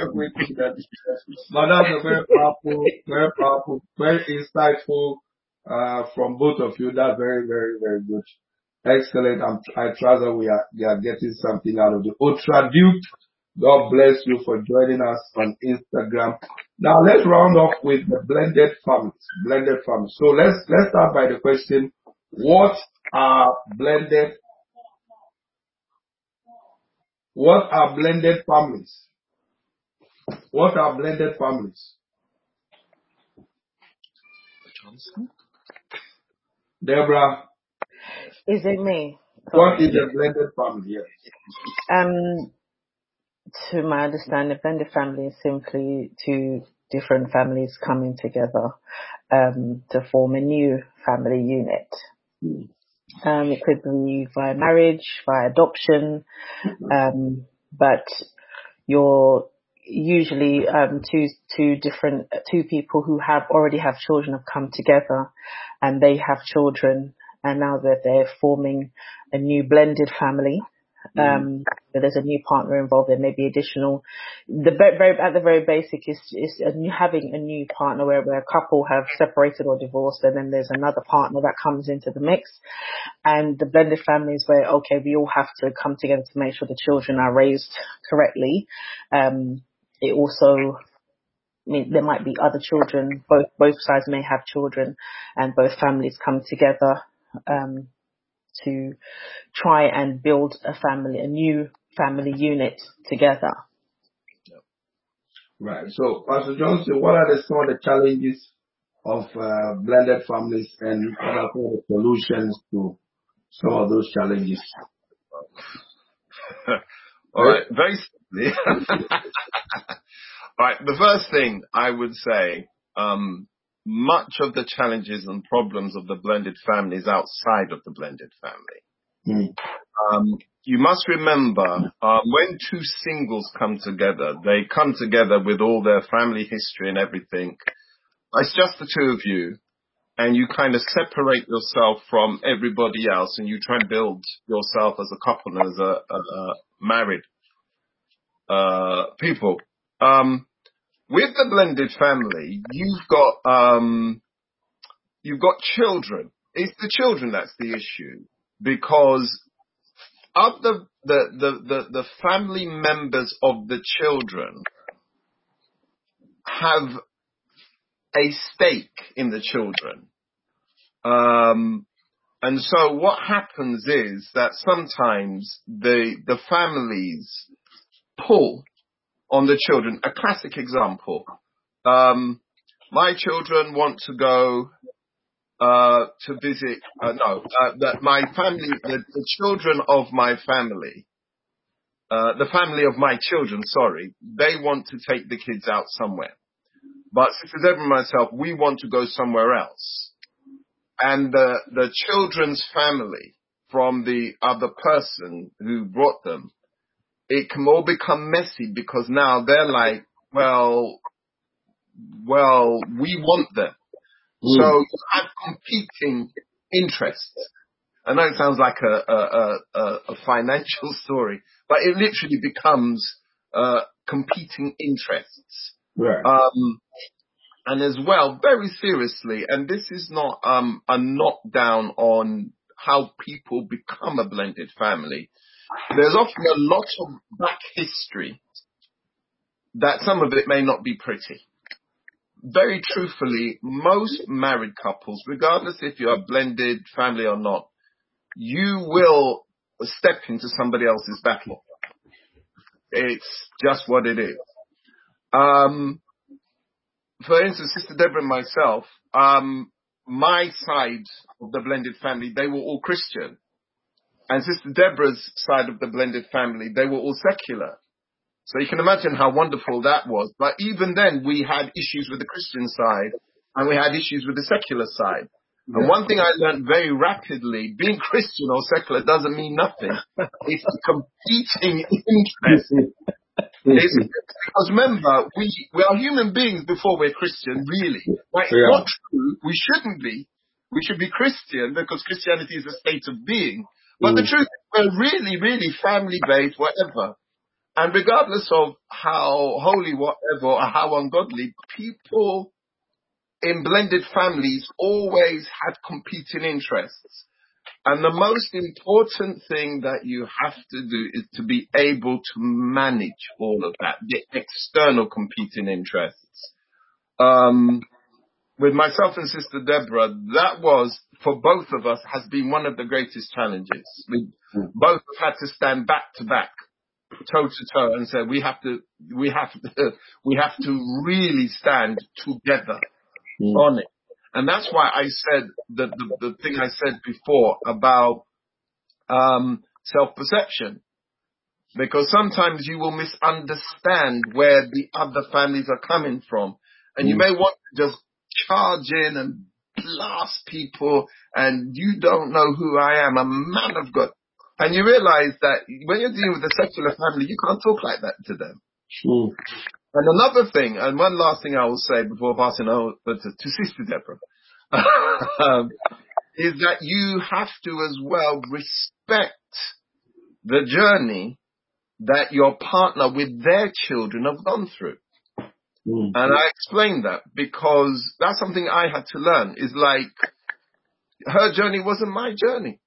everything. That but that's a very powerful, very powerful, very insightful uh, from both of you. That's very, very, very good. Excellent. I'm, I trust that we are, we are getting something out of the Ultra Duke. God bless you for joining us on Instagram. Now let's round off with the blended families. Blended families. So let's let's start by the question: what are blended? What are blended families? What are blended families? Johnson? Deborah. Is it me? Sorry. What is a blended family? Yes. Um, to my understanding, a blended family is simply two different families coming together um, to form a new family unit. Mm. Um, it could be via marriage, via adoption, um, but you're usually um, two two different two people who have already have children have come together, and they have children, and now that they're forming a new blended family. Um, so there's a new partner involved. There may be additional. The very at the very basic is is a new, having a new partner where, where a couple have separated or divorced, and then there's another partner that comes into the mix. And the blended family is where okay, we all have to come together to make sure the children are raised correctly. Um, it also, I mean, there might be other children. Both both sides may have children, and both families come together. Um, to try and build a family, a new family unit together. Right. So, Pastor Johnson, what are the, some of the challenges of uh, blended families and what are the solutions to some of those challenges? All right. Very simply. All right. The first thing I would say, um, much of the challenges and problems of the blended family is outside of the blended family. Mm. Um, you must remember, uh, when two singles come together, they come together with all their family history and everything. It's just the two of you, and you kind of separate yourself from everybody else, and you try and build yourself as a couple, as a, a, a married uh, people. Um, With the blended family, you've got, um, you've got children. It's the children that's the issue, because of the, the, the, the, the family members of the children have a stake in the children. Um, and so what happens is that sometimes the, the families pull on the children. A classic example. Um, my children want to go uh, to visit, uh, no, uh, that my family, the, the children of my family, uh, the family of my children, sorry, they want to take the kids out somewhere. But Sister Deborah and myself, we want to go somewhere else. And the, the children's family from the other person who brought them, it can all become messy, because now they're like, well, well, we want them. Mm. So you have competing interests. I know it sounds like a, a, a, a financial story, but it literally becomes uh, competing interests. Right. Um, and as well, very seriously, and this is not um, a knockdown on how people become a blended family. There's often a lot of back history that some of it may not be pretty. Very truthfully, most married couples, regardless if you're a blended family or not, you will step into somebody else's battle. It's just what it is. Um, for instance, Sister Deborah and myself, um, my side of the blended family, they were all Christian. And Sister Deborah's side of the blended family, they were all secular. So you can imagine how wonderful that was. But even then, we had issues with the Christian side, and we had issues with the secular side. Yeah. And one thing I learned very rapidly, being Christian or secular doesn't mean nothing. It's a competing interest. It's, because remember, we, we are human beings before we're Christian, really. Like, yeah. Not true. We shouldn't be. We should be Christian because Christianity is a state of being. But mm. the truth is, we're really, really family-based, whatever. And regardless of how holy, whatever, or how ungodly, people in blended families always had competing interests. And the most important thing that you have to do is to be able to manage all of that, the external competing interests. Um, with myself and Sister Deborah, that was, for both of us, has been one of the greatest challenges. We both had to stand back to back, toe to toe, and say we have to, we have to, we have to really stand together mm. on it. And that's why I said the the, the thing I said before about um, self-perception, because sometimes you will misunderstand where the other families are coming from, and mm. you may want to just charge in and blast people, and you don't know who I am, a man of God. And you realize that when you're dealing with a secular family, you can't talk like that to them. Sure. And another thing, and one last thing I will say before passing over to, to Sister Deborah, um, is that you have to as well respect the journey that your partner with their children have gone through. Mm. And I explained that because that's something I had to learn. Is like, her journey wasn't my journey.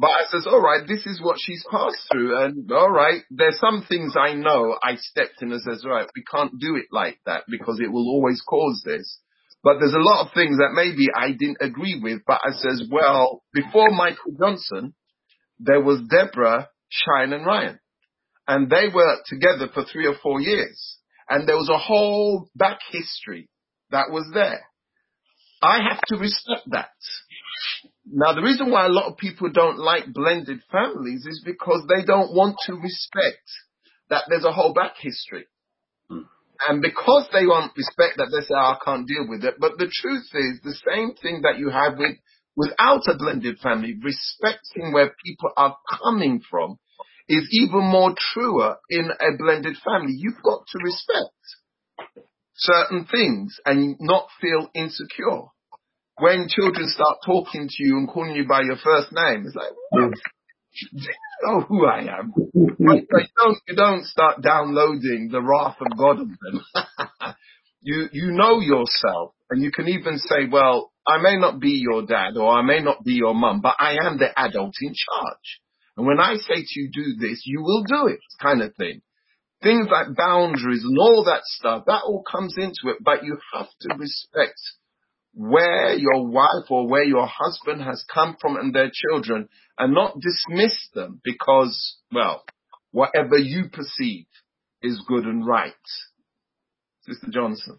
But I says, all right, this is what she's passed through. And all right, there's some things I know I stepped in and says, all right, we can't do it like that because it will always cause this. But there's a lot of things that maybe I didn't agree with. But I says, well, before Michael Johnson, there was Deborah, Shine and Ryan. And they were together for three or four years. And there was a whole back history that was there. I have to respect that. Now, the reason why a lot of people don't like blended families is because they don't want to respect that there's a whole back history. Mm. And because they won't respect that, they say, oh, I can't deal with it. But the truth is, the same thing that you have with without a blended family, respecting where people are coming from is even more truer in a blended family. You've got to respect certain things and not feel insecure. When children start talking to you and calling you by your first name, it's like, well, do you know who I am? But you don't, you don't start downloading the wrath of God on them. you, you know yourself, and you can even say, well, I may not be your dad or I may not be your mum, but I am the adult in charge. And when I say to you, do this, you will do it, kind of thing. Things like boundaries and all that stuff, that all comes into it, but you have to respect where your wife or where your husband has come from and their children, and not dismiss them because, well, whatever you perceive is good and right. Sister Johnson.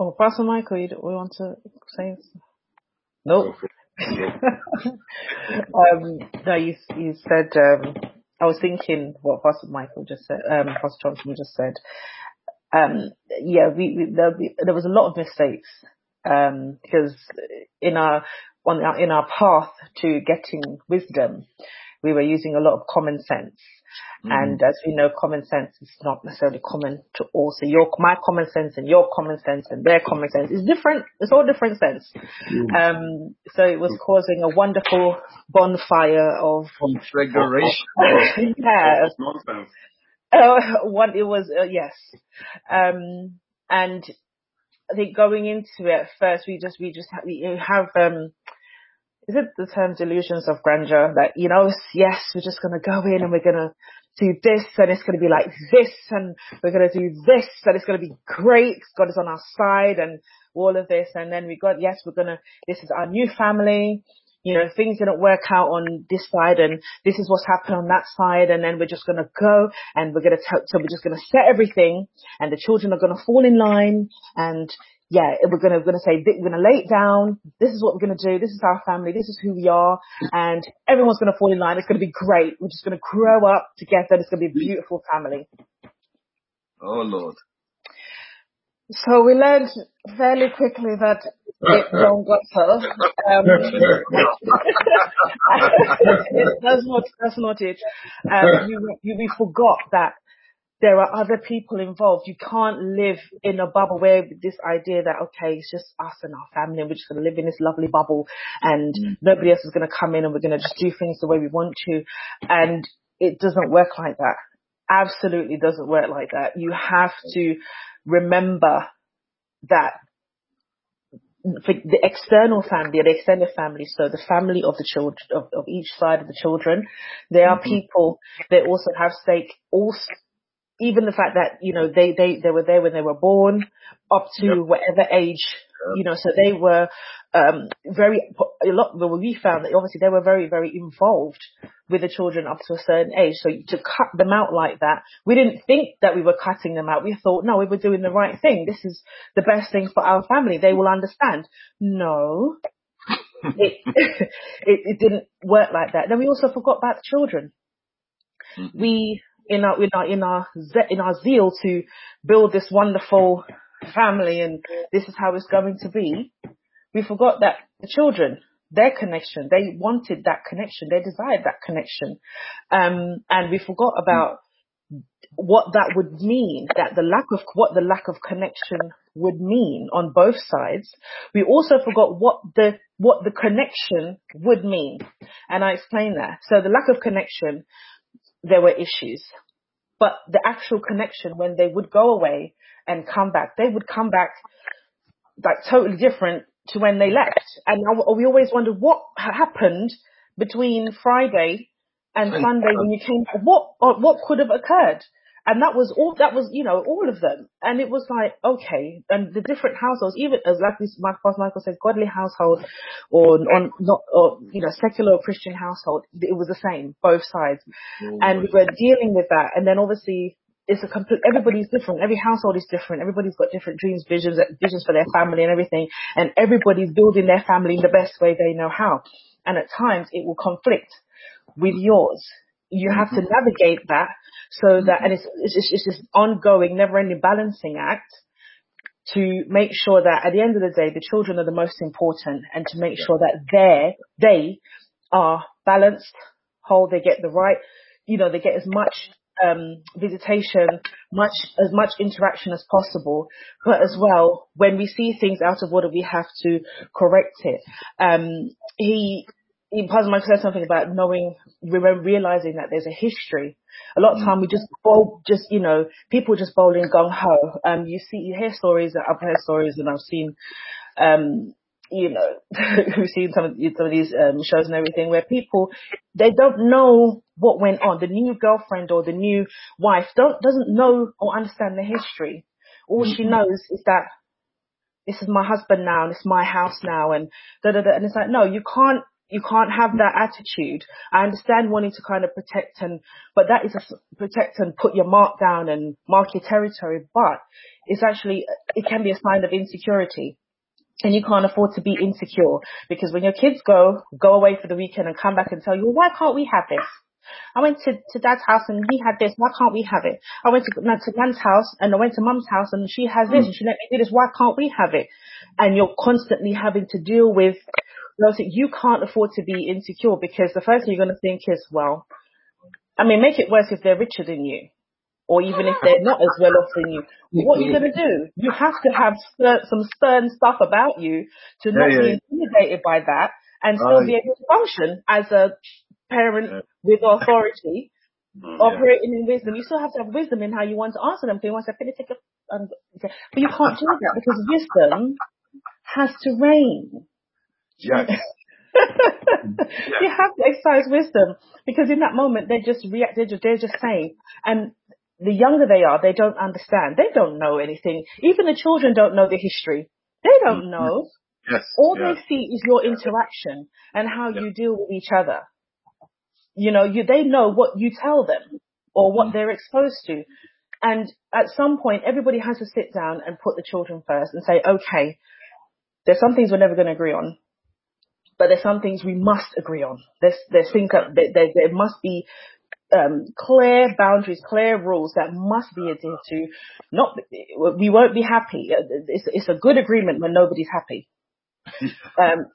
Oh, Pastor Michael, you we want to say no. um, no, you you said. Um, I was thinking what Pastor Michael just said. Um, Pastor Johnson just said. Um, yeah, we, we, there, we, there was a lot of mistakes um, because in our on our, in our path to getting wisdom, we were using a lot of common sense, Mm. And as we know, common sense is not necessarily common to all. So your, my common sense and your common sense and their common sense is different. It's all different sense. Mm. Um, so it was causing a wonderful bonfire of conflagration. Yeah. That's nonsense. Uh, what it was, uh, yes. Um, and I think going into it first, we just, we just have, we have, um, is it the term delusions of grandeur that, you know, yes, we're just going to go in and we're going to do this and it's going to be like this and we're going to do this and it's going to be great. God is on our side and all of this. And then we got, yes, we're going to, this is our new family. You know, things didn't work out on this side and this is what's happened on that side. And then we're just going to go and we're going to tell, so we're just going to set everything and the children are going to fall in line. And yeah, we're going to, we're going to say, we're going to lay it down. This is what we're going to do. This is our family. This is who we are. And everyone's going to fall in line. It's going to be great. We're just going to grow up together. It's going to be a beautiful family. Oh Lord. So we learned fairly quickly that it don't go so. Um, that's not, that's not it. Um, you, you, we forgot that there are other people involved. You can't live in a bubble where this idea that, okay, it's just us and our family and we're just going to live in this lovely bubble and mm. nobody else is going to come in and we're going to just do things the way we want to. And it doesn't work like that. Absolutely doesn't work like that. You have to remember that the external family, the extended family, so the family of the children, of, of each side of the children, they are mm-hmm. people that also have stake, also, even the fact that, you know, they, they, they were there when they were born, up to yep. whatever age, yep. you know, so they were um, very, a lot, well, we found that obviously they were very, very involved with the children up to a certain age. So to cut them out like that, we didn't think that we were cutting them out. We thought, no, we were doing the right thing. This is the best thing for our family. They will understand. No, it, it, it didn't work like that. Then we also forgot about the children. Mm-hmm. We... In our, in our, in our, in our zeal to build this wonderful family and this is how it's going to be, we forgot that the children, their connection, they wanted that connection, they desired that connection. Um, and we forgot about what that would mean, that the lack of, what the lack of connection would mean on both sides. We also forgot what the, what the connection would mean. And I explained that. So the lack of connection, there were issues, but the actual connection, when they would go away and come back, they would come back like totally different to when they left. And we always wonder what happened between Friday and Sunday when you came back. What, what could have occurred? And that was all, that was, you know, all of them. And it was like, okay. And the different households, even as like this, Pastor Michael said, godly household or on not, or, you know, secular or Christian household, it was the same, both sides. Oh, and we were dealing with that. And then obviously it's a complete, everybody's different. Every household is different. Everybody's got different dreams, visions, visions for their family and everything. And everybody's building their family in the best way they know how. And at times it will conflict with yours. You have to navigate that so that, and it's, it's, it's this ongoing, never-ending balancing act to make sure that at the end of the day, the children are the most important and to make sure that they're, they are balanced, whole, they get the right, you know, they get as much um, visitation, much, as much interaction as possible. But as well, when we see things out of order, we have to correct it. Um, he, Pastor Michael said something about knowing, realizing that there's a history. A lot of time we just bowl, just, you know, people just bowling gung ho. Um, you see, you hear stories, I've heard stories and I've seen, um, you know, we've seen some of, some of these um, shows and everything where people, they don't know what went on. The new girlfriend or the new wife don't, doesn't know or understand the history. All she knows is that this is my husband now and it's my house now and da da da. And it's like, no, you can't, You can't have that attitude. I understand wanting to kind of protect and, but that is a, protect and put your mark down and mark your territory. But it's actually, it can be a sign of insecurity. And you can't afford to be insecure because when your kids go, go away for the weekend and come back and tell you, well, why can't we have this? I went to, to dad's house and he had this. Why can't we have it? I went to, to nan's house and I went to mum's house and she has this and she let me do this. Why can't we have it? And you're constantly having to deal with, you can't afford to be insecure because the first thing you're going to think is, well, I mean, make it worse if they're richer than you, or even if they're not as well off than you. What are you going to do? You have to have st- some stern stuff about you to not yeah, yeah. be intimidated by that and still oh, be able to function as a parent yeah. with authority, yeah. operating in wisdom. You still have to have wisdom in how you want to answer them. They want to take a, um, but you can't do that because wisdom has to reign. Yes. You have to exercise wisdom because in that moment they're just react. They're just, they're just saying, and the younger they are, they don't understand. They don't know anything. Even the children don't know the history. They don't know. Yes. All yeah. they see is your interaction and how yeah. you deal with each other. You know, you they know what you tell them or what mm. they're exposed to. And at some point, everybody has to sit down and put the children first and say, okay, there's some things we're never going to agree on. But there's some things we must agree on. There's, there's things that there, there must be um, clear boundaries, clear rules that must be adhered to. Not, we won't be happy. It's, it's a good agreement when nobody's happy. um,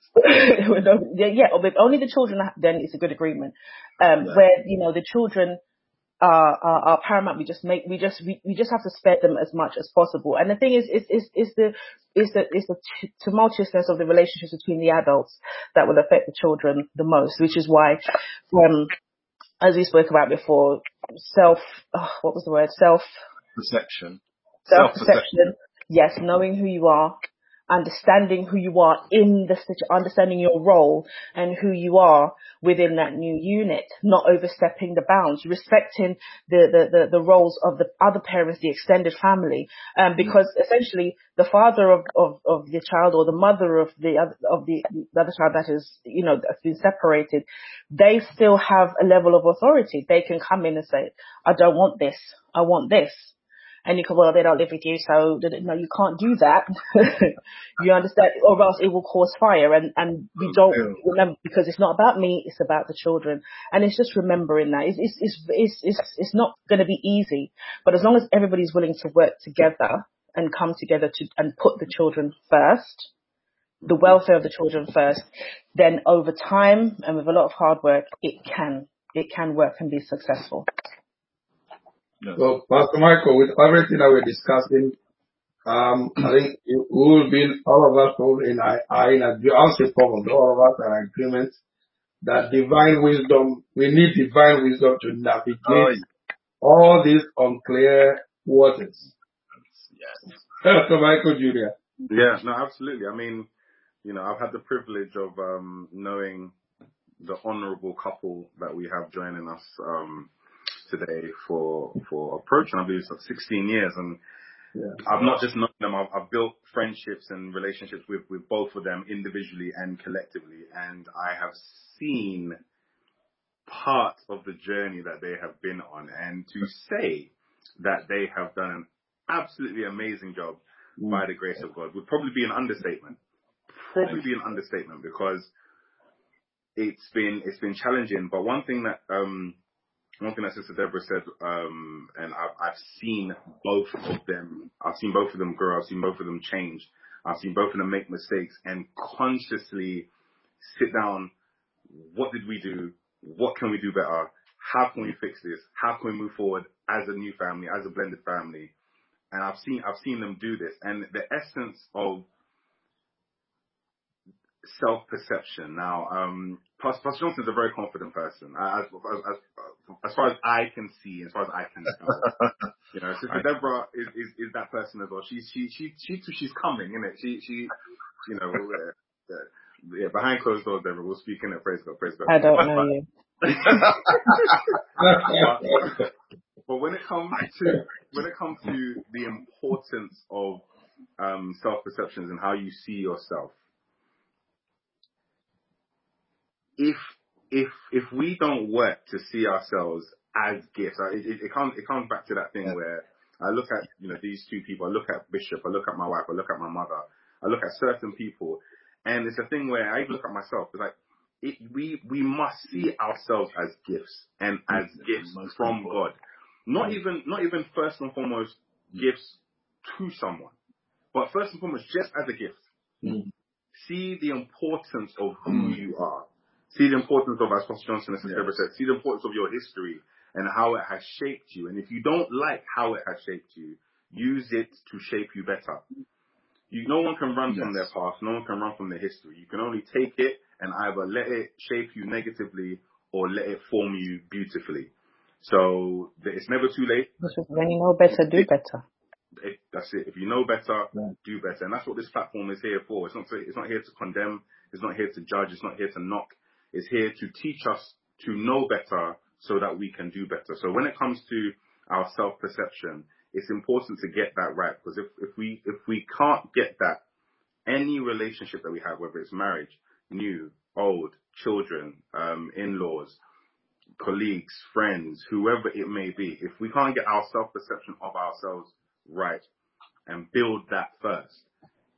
yeah, or with only the children, then it's a good agreement. Um, yeah. Where you know the children are, are, are paramount. We just make, we just, we, we just have to spare them as much as possible. And the thing is, is, is, is the, is the, is the t- tumultuousness of the relationships between the adults that will affect the children the most. Which is why, um, as we spoke about before, self, oh, what was the word? Self perception. Self perception. Yes, knowing who you are. Understanding who you are in the situ- understanding your role and who you are within that new unit, not overstepping the bounds, respecting the the the, the roles of the other parents, the extended family, um, because mm. essentially the father of, of of the child or the mother of the other, of the, the other child that is you know that's been separated, they still have a level of authority. They can come in and say, "I don't want this. I want this." And you can, well, they don't live with you, so no, you can't do that. You understand, or else it will cause fire. And, and we don't remember because it's not about me; it's about the children. And it's just remembering that it's it's it's it's it's, it's not going to be easy. But as long as everybody's willing to work together and come together to and put the children first, the welfare of the children first, then over time and with a lot of hard work, it can it can work and be successful. So, Pastor Michael, with everything that we're discussing, um, I think it will be all of us all in I, I in a, I'll say probably all of us are in agreement that divine wisdom, we need divine wisdom to navigate oh, yeah. all these unclear waters. Yes. Pastor Michael Junior Yeah, no, absolutely. I mean, you know, I've had the privilege of um, knowing the honourable couple that we have joining us um today for for approaching, I believe it's like sixteen years, and yeah. I've not just known them, I've, I've built friendships and relationships with, with both of them individually and collectively, and I have seen part of the journey that they have been on, and to say that they have done an absolutely amazing job mm. by the grace of God would probably be an understatement, probably be an understatement because it's been, it's been challenging, but one thing that um One thing that Sister Deborah said, um, and I've, I've seen both of them, I've seen both of them grow, I've seen both of them change, I've seen both of them make mistakes and consciously sit down, what did we do, what can we do better, how can we fix this, how can we move forward as a new family, as a blended family, and I've seen, I've seen them do this, and the essence of self-perception. Now, um, Pastor Johnson is a very confident person, as, as, as, as far as I can see, as far as I can tell. You know, Sister Deborah is, is, is that person as well. She's she she she she's coming, isn't it? She she, you know, uh, yeah, behind closed doors, Deborah. We'll speak in it. Praise God, praise God. I don't know you. but, but when it comes to when it comes to the importance of um, self-perceptions and how you see yourself. If if if we don't work to see ourselves as gifts, it, it, it comes it comes back to that thing where I look at you know these two people, I look at Bishop, I look at my wife, I look at my mother, I look at certain people, and it's a thing where I even look at myself. It's like it, we we must see ourselves as gifts and as gifts from God, not even not even first and foremost gifts to someone, but first and foremost just as a gift. Mm. See the importance of who you are. See the importance of, as Pastor Johnson has ever said, see the importance of your history and how it has shaped you. And if you don't like how it has shaped you, use it to shape you better. You, no one can run yes. from their past. No one can run from their history. You can only take it and either let it shape you negatively or let it form you beautifully. So it's never too late. When you know better, do better. It, that's it. If you know better, yeah. do better. And that's what this platform is here for. It's not to, it's not here to condemn. It's not here to judge. It's not here to knock. It's here to teach us to know better so that we can do better. So when it comes to our self-perception, it's important to get that right, because if, if we if we can't get that, any relationship that we have, whether it's marriage, new, old, children, um, in-laws, colleagues, friends, whoever it may be, if we can't get our self-perception of ourselves right and build that first,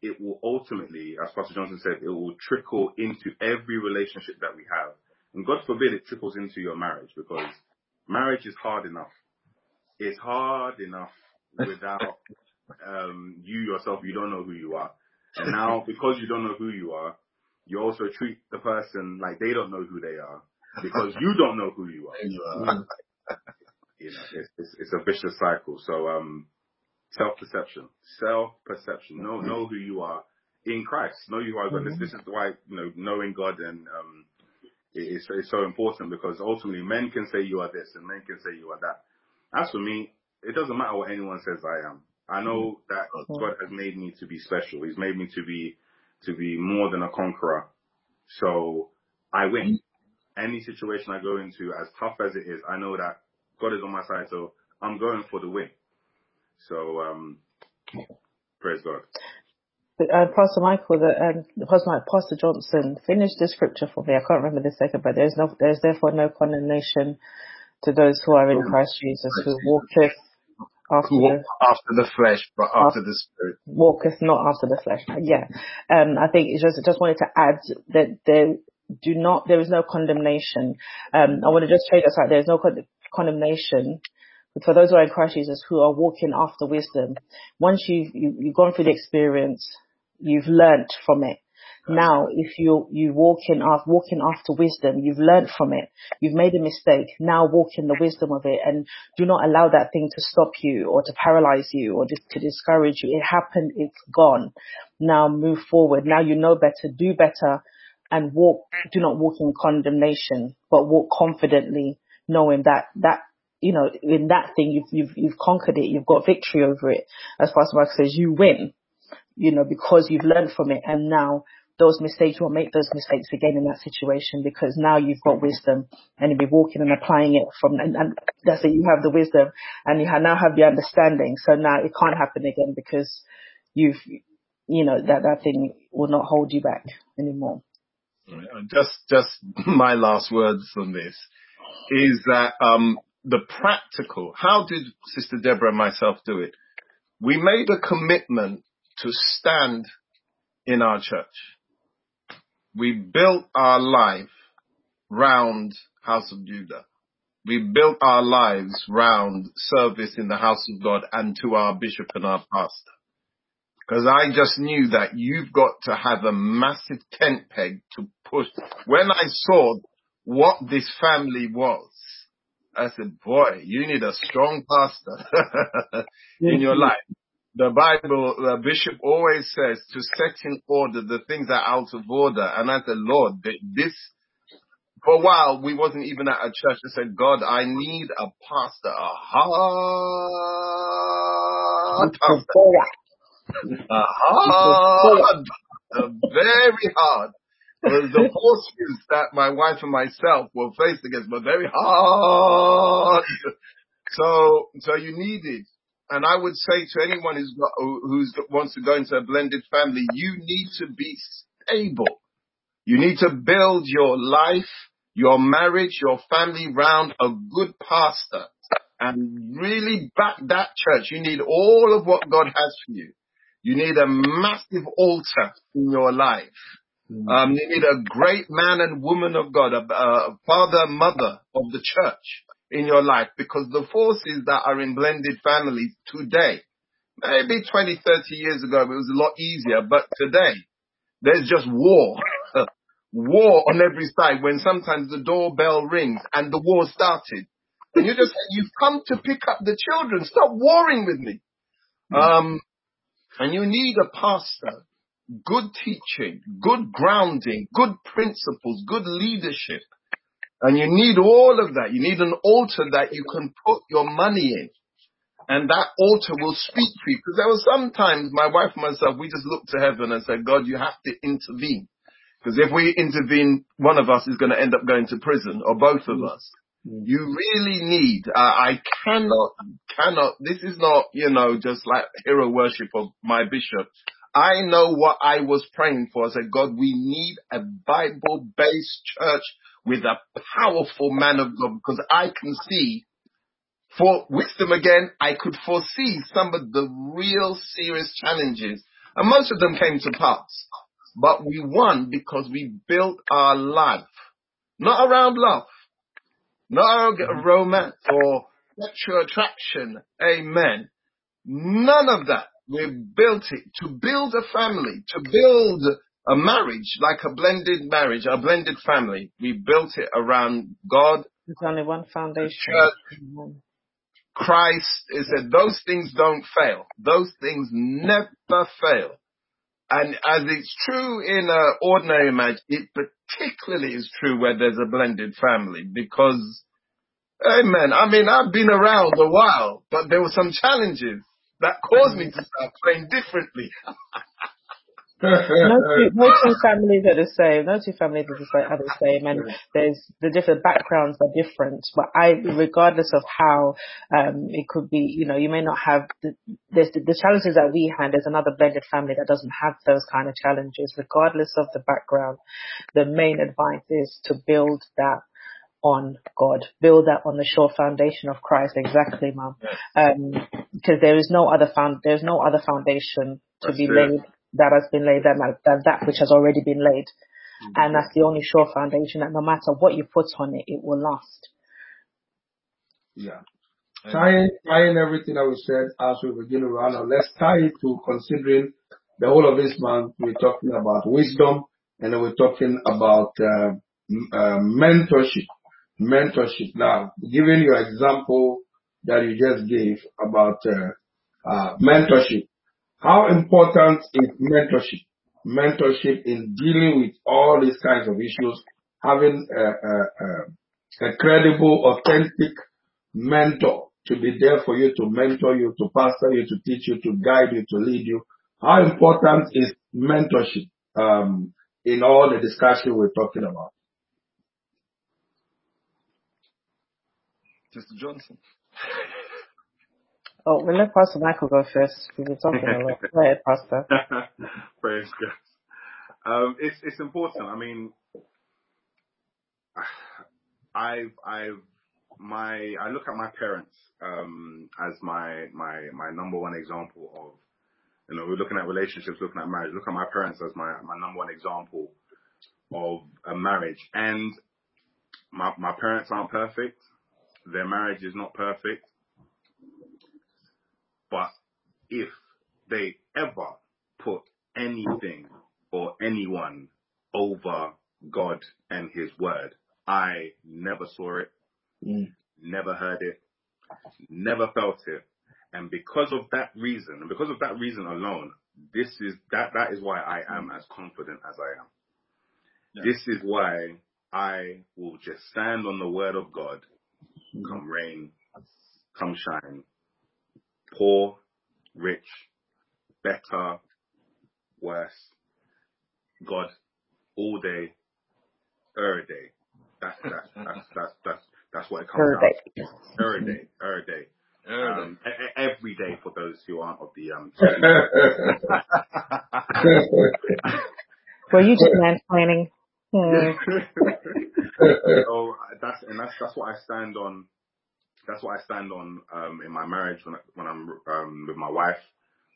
it will ultimately, as Pastor Johnson said, it will trickle into every relationship that we have. And God forbid it trickles into your marriage, because marriage is hard enough. It's hard enough without um, you yourself, you don't know who you are. And now, because you don't know who you are, you also treat the person like they don't know who they are, because you don't know who you are. You know, it's, it's, it's a vicious cycle. So um, self-perception, self-perception. Know, know who you are in Christ. Know you are. Mm-hmm. This, this is why, you know, knowing God and um, it, it's, it's so important, because ultimately men can say you are this and men can say you are that. As for me, it doesn't matter what anyone says I am. I know that God has made me to be special. He's made me to be to be more than a conqueror. So I win. Any situation I go into, as tough as it is, I know that God is on my side, so I'm going for the win. So um, praise God. Uh, Pastor Michael, the, um, Pastor, Mike, Pastor Johnson, finish the scripture for me. I can't remember the second, but there's no, there's therefore no condemnation to those who are in Christ Jesus, who walketh after, who walk the, after the flesh, but after, after the spirit. Walketh not after the flesh. Yeah. Um, I think it's just, I just wanted to add that there do not, there is no condemnation. Um, I want to just say that like, there's no con- condemnation for those who are in Christ Jesus, who are walking after wisdom. Once you've, you, you've gone through the experience, you've learnt from it. Now, if you you walk in after walking after wisdom, you've learned from it. You've made a mistake. Now walk in the wisdom of it, and do not allow that thing to stop you or to paralyze you or dis- to discourage you. It happened. It's gone. Now move forward. Now you know better. Do better, and walk. Do not walk in condemnation, but walk confidently, knowing that that. You know, in that thing, you've you've you've conquered it. You've got victory over it. As Pastor Mark says, you win. You know, because you've learned from it, and now. Those mistakes, you won't make those mistakes again in that situation, because now you've got wisdom and you'll be walking and applying it from, and, and that's it, you have the wisdom and you have, now have the understanding. So now it can't happen again, because you've, you know, that, that thing will not hold you back anymore. Just, just my last words on this is that, um, the practical, how did Sister Deborah and myself do it? We made a commitment to stand in our church. We built our life round House of Judah. We built our lives round service in the house of God and to our bishop and our pastor. Because I just knew that you've got to have a massive tent peg to push. When I saw what this family was, I said, boy, you need a strong pastor in your life. The Bible, the bishop always says to set in order the things that are out of order. And I said, Lord, this, for a while, we wasn't even at a church. I said, God, I need a pastor, a hard pastor. A hard, a very hard. The forces that my wife and myself were faced against were very hard. So, so you needed. And I would say to anyone who's got, who's wants to go into a blended family, you need to be stable. You need to build your life, your marriage, your family round a good pastor, and really back that church. You need all of what God has for you. You need a massive altar in your life. Mm-hmm. Um, you need a great man and woman of God, a, a father and mother of the church in your life, because the forces that are in blended families today, maybe twenty, thirty years ago, it was a lot easier, but today there's just war, war on every side, when sometimes the doorbell rings and the war started. And you just said, you've come to pick up the children. Stop warring with me. Um, and you need a pastor, good teaching, good grounding, good principles, good leadership. And you need all of that. You need an altar that you can put your money in. And that altar will speak for you. Because there were some times, my wife and myself, we just looked to heaven and said, God, you have to intervene. Because if we intervene, one of us is going to end up going to prison, or both of us. You really need, uh, I cannot, cannot, this is not, you know, just like hero worship of my bishop. I know what I was praying for. I said, God, we need a Bible-based church with a powerful man of God, because I can see, for wisdom again, I could foresee some of the real serious challenges. And most of them came to pass. But we won because we built our life, not around love, not around romance or sexual attraction. Amen. None of that. We built it to build a family, to build a marriage, like a blended marriage, a blended family. We built it around God. There's only one foundation. Church, Christ. It said those things don't fail. Those things never fail. And as it's true in an ordinary marriage, it particularly is true where there's a blended family, because, amen, I mean, I've been around a while, but there were some challenges that caused me to start praying differently. no, two, no two families are the same. No two families are the same, and there's the different backgrounds are different. But I, regardless of how um, it could be, you know, you may not have the, there's the, the challenges that we had. There's another blended family that doesn't have those kind of challenges. Regardless of the background, the main advice is to build that on God, build that on the sure foundation of Christ. Exactly, Mum, because um, there is no other found, there's no other foundation to That's be laid. That has been laid, than that, that which has already been laid. Mm-hmm. And that's the only sure foundation that no matter what you put on it, it will last. Yeah. Tying, tying everything that we said as we begin to run out, let's tie it to considering the whole of this month. We're talking about wisdom, and then we're talking about uh, uh, mentorship. Mentorship. Now, given your example that you just gave about uh, uh, mentorship, how important is mentorship? Mentorship in dealing with all these kinds of issues, having a, a, a, a credible, authentic mentor to be there for you, to mentor you, to pastor you, to teach you, to guide you, to lead you. How important is mentorship um, in all the discussion we're talking about? Mister Johnson. Oh, we'll let Pastor Michael go first. We've been talking a lot. Go ahead, Pastor. Praise God. Um, it's it's important. I mean, I've I've my I look at my parents um, as my my my number one example of, you know, we're looking at relationships, looking at marriage. Look at my parents as my my number one example of a marriage. And my my parents aren't perfect. Their marriage is not perfect. But if they ever put anything or anyone over God and his word, I never saw it, mm. never heard it, never felt it. And because of that reason, and because of that reason alone, this is that that is why I am as confident as I am. Yeah. This is why I will just stand on the word of God, mm. come rain, come shine. Poor, rich, better, worse, God, all day, every day. That's that's that's that's that's, that's what it comes down to. Every day, every day, um, every day for those who aren't of the um. Were you just mansplaining? So that's and that's that's what I stand on. That's what I stand on um, in my marriage, when, I, when I'm um, with my wife,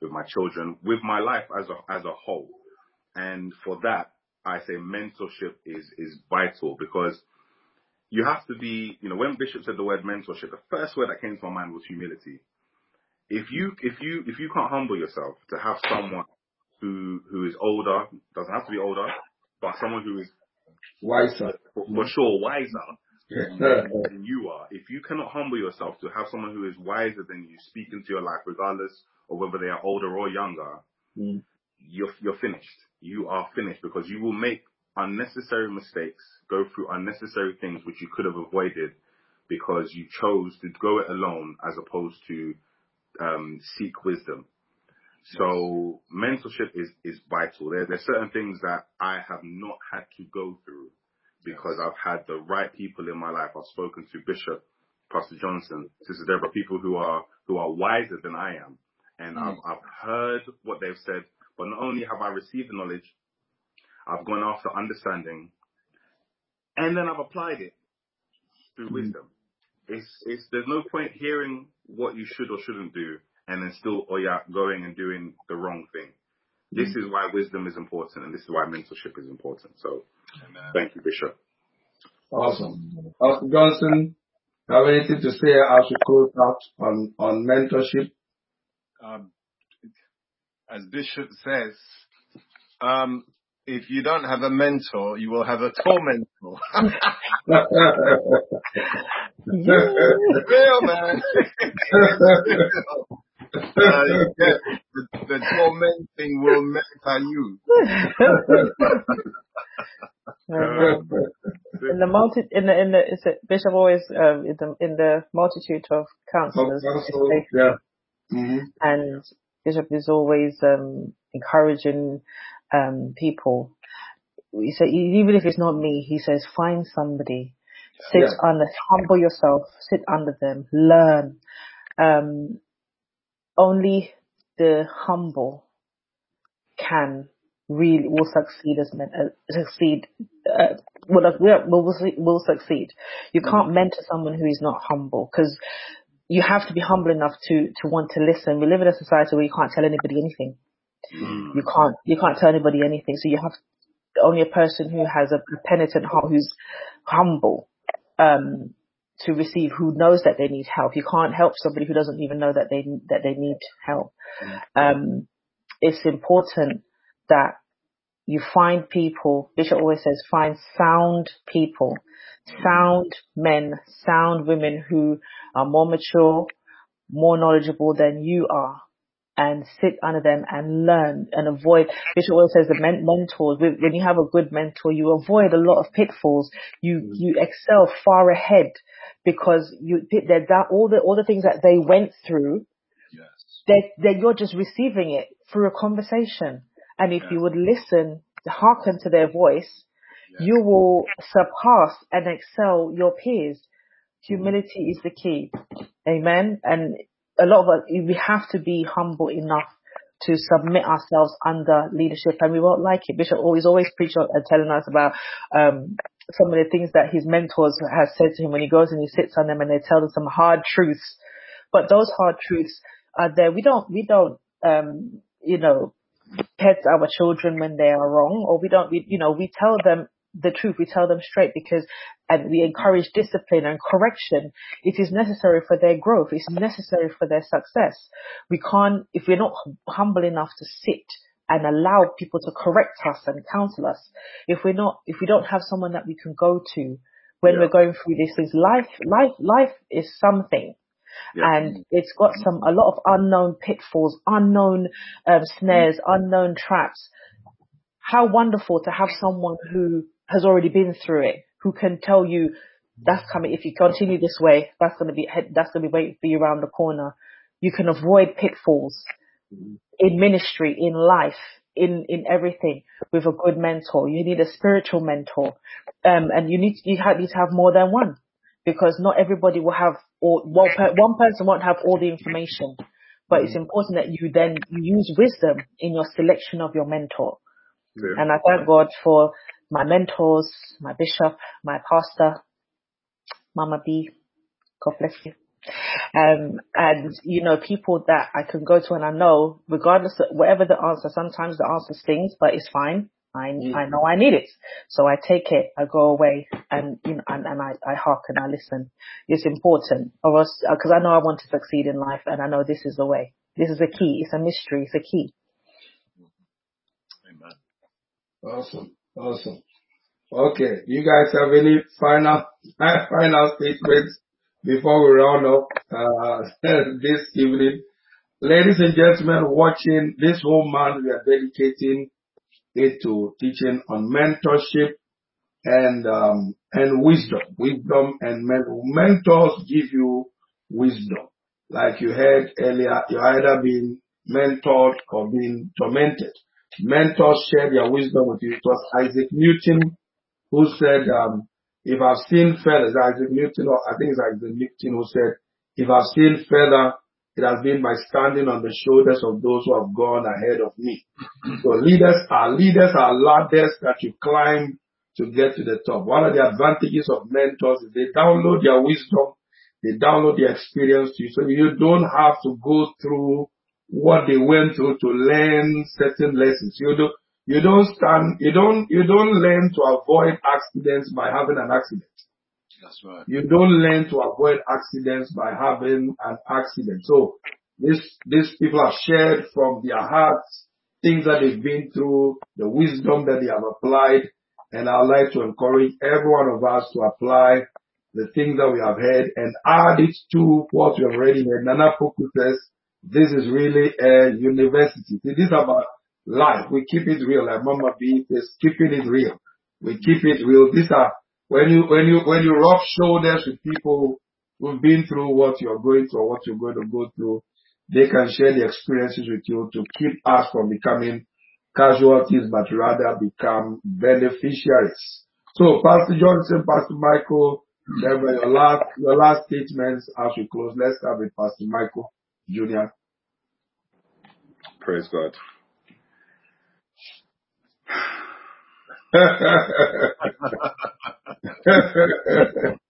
with my children, with my life as a as a whole. And for that, I say mentorship is is vital, because you have to be, you know, when Bishop said the word mentorship, the first word that came to my mind was humility. If you if you if you can't humble yourself to have someone who who is older, doesn't have to be older, but someone who is wiser, for, for sure wiser, than you are. If you cannot humble yourself to have someone who is wiser than you speak into your life, regardless of whether they are older or younger, mm. you're, you're finished. You are finished, because you will make unnecessary mistakes, go through unnecessary things which you could have avoided because you chose to go it alone as opposed to um, seek wisdom. So mentorship is, is vital. There, there are certain things that I have not had to go through because I've had the right people in my life. I've spoken to Bishop, Pastor Johnson, Sister Deborah, people who are who are wiser than I am. And mm. I've, I've heard what they've said, but not only have I received the knowledge, I've gone after understanding, and then I've applied it through mm. wisdom. It's, it's, there's no point hearing what you should or shouldn't do and then still oh yeah, going and doing the wrong thing. This mm. is why wisdom is important, and this is why mentorship is important. So, amen. Thank you, Bishop. Awesome. Pastor Johnson, do you have anything to say as we close out on, on mentorship? Um, as Bishop says, um, if you don't have a mentor, you will have a tormentor. Real, man. Uh, yeah, the, the tormenting will mentor you. um, in the multi, in the in the is it, Bishop always um, in the in the multitude of counselors, counsel, yeah. mm-hmm. and Bishop is always um, encouraging um, people. He said, even if it's not me, he says, find somebody, sit yeah. under, humble yourself, sit under them, learn. Um, Only the humble can really will succeed as men uh, succeed uh, will, will will succeed. You can't mentor someone who is not humble, because you have to be humble enough to to want to listen. We live in a society where you can't tell anybody anything. Mm. You can't you can't tell anybody anything. So you have to, only a person who has a penitent heart, who's humble. Um, to receive, who knows that they need help. You can't help somebody who doesn't even know that they that they need help. Um, it's important that you find people, Bishop always says, find sound people, sound men, sound women who are more mature, more knowledgeable than you are, and sit under them and learn and avoid. Bishop always says the men- mentors, when you have a good mentor, you avoid a lot of pitfalls. You, you excel far ahead, because you, they're down, all the, all the things that they went through, yes. that, that you're just receiving it through a conversation. And if yes. you would listen, hearken to their voice, yes. you will surpass and excel your peers. Humility mm. is the key. Amen. And a lot of us, we have to be humble enough to submit ourselves under leadership, and we won't like it. Bishop always, always preach on and telling us about um, some of the things that his mentors have said to him when he goes and he sits on them and they tell him some hard truths. But those hard truths are there. We don't, we don't, um, you know, pet our children when they are wrong, or we don't, we, you know, we tell them the truth. We tell them straight, because, and we encourage discipline and correction. It is necessary for their growth. It's necessary for their success. We can't, if we're not humble enough to sit and allow people to correct us and counsel us, if we're not, if we don't have someone that we can go to when yeah. we're going through these things, life, life, life is something. Yeah. And it's got some, a lot of unknown pitfalls, unknown um, snares, mm. unknown traps. How wonderful to have someone who has already been through it, who can tell you that's coming. If you continue this way, that's going to be, that's going to be waiting for you around the corner. You can avoid pitfalls mm-hmm. in ministry, in life, in, in everything with a good mentor. You need a spiritual mentor. Um, and you need, you need to have more than one, because not everybody will have, or one, per, one person won't have all the information, but mm-hmm. it's important that you then use wisdom in your selection of your mentor. Yeah. And I thank God for my mentors, my bishop, my pastor, Mama B, God bless you. Um, and, you know, people that I can go to and I know, regardless of whatever the answer, sometimes the answer stings, but it's fine. I, mm. I know I need it. So I take it, I go away, and, you know, and, and I, I hearken, I listen. It's important, or else, because I know I want to succeed in life, and I know this is the way. This is a key. It's a mystery. It's a key. Amen. Awesome. Awesome. Okay, you guys have any final final statements before we round up uh, this evening? Ladies and gentlemen, watching this whole month, we are dedicating it to teaching on mentorship and um, and wisdom, wisdom and men- mentors give you wisdom. Like you heard earlier, you're either being mentored or being tormented. Mentors share their wisdom with you. It was Isaac Newton who said, um, "If I've seen further," Isaac Newton, or I think it's Isaac Newton who said, "If I've seen further, it has been by standing on the shoulders of those who have gone ahead of me." So leaders are leaders are ladders that you climb to get to the top. One of the advantages of mentors is they download their wisdom, they download their experience to you, so you don't have to go through what they went through to learn certain lessons. You do, you don't stand, you don't, you don't learn to avoid accidents by having an accident. That's right. You don't learn to avoid accidents by having an accident. So this, these people have shared from their hearts things that they've been through, the wisdom that they have applied. And I'd like to encourage every one of us to apply the things that we have heard and add it to what we have already heard. Nana Poku says, this is really a university. It is about life. We keep it real. Like Mama B says, keeping it real. We keep it real. These are, when you, when you, when you rub shoulders with people who've been through what you're going through or what you're going to go through, they can share the experiences with you to keep us from becoming casualties, but rather become beneficiaries. So, Pastor Johnson, Pastor Michael, Deborah, your last your last statements as we close. Let's start with Pastor Michael Junior Praise God.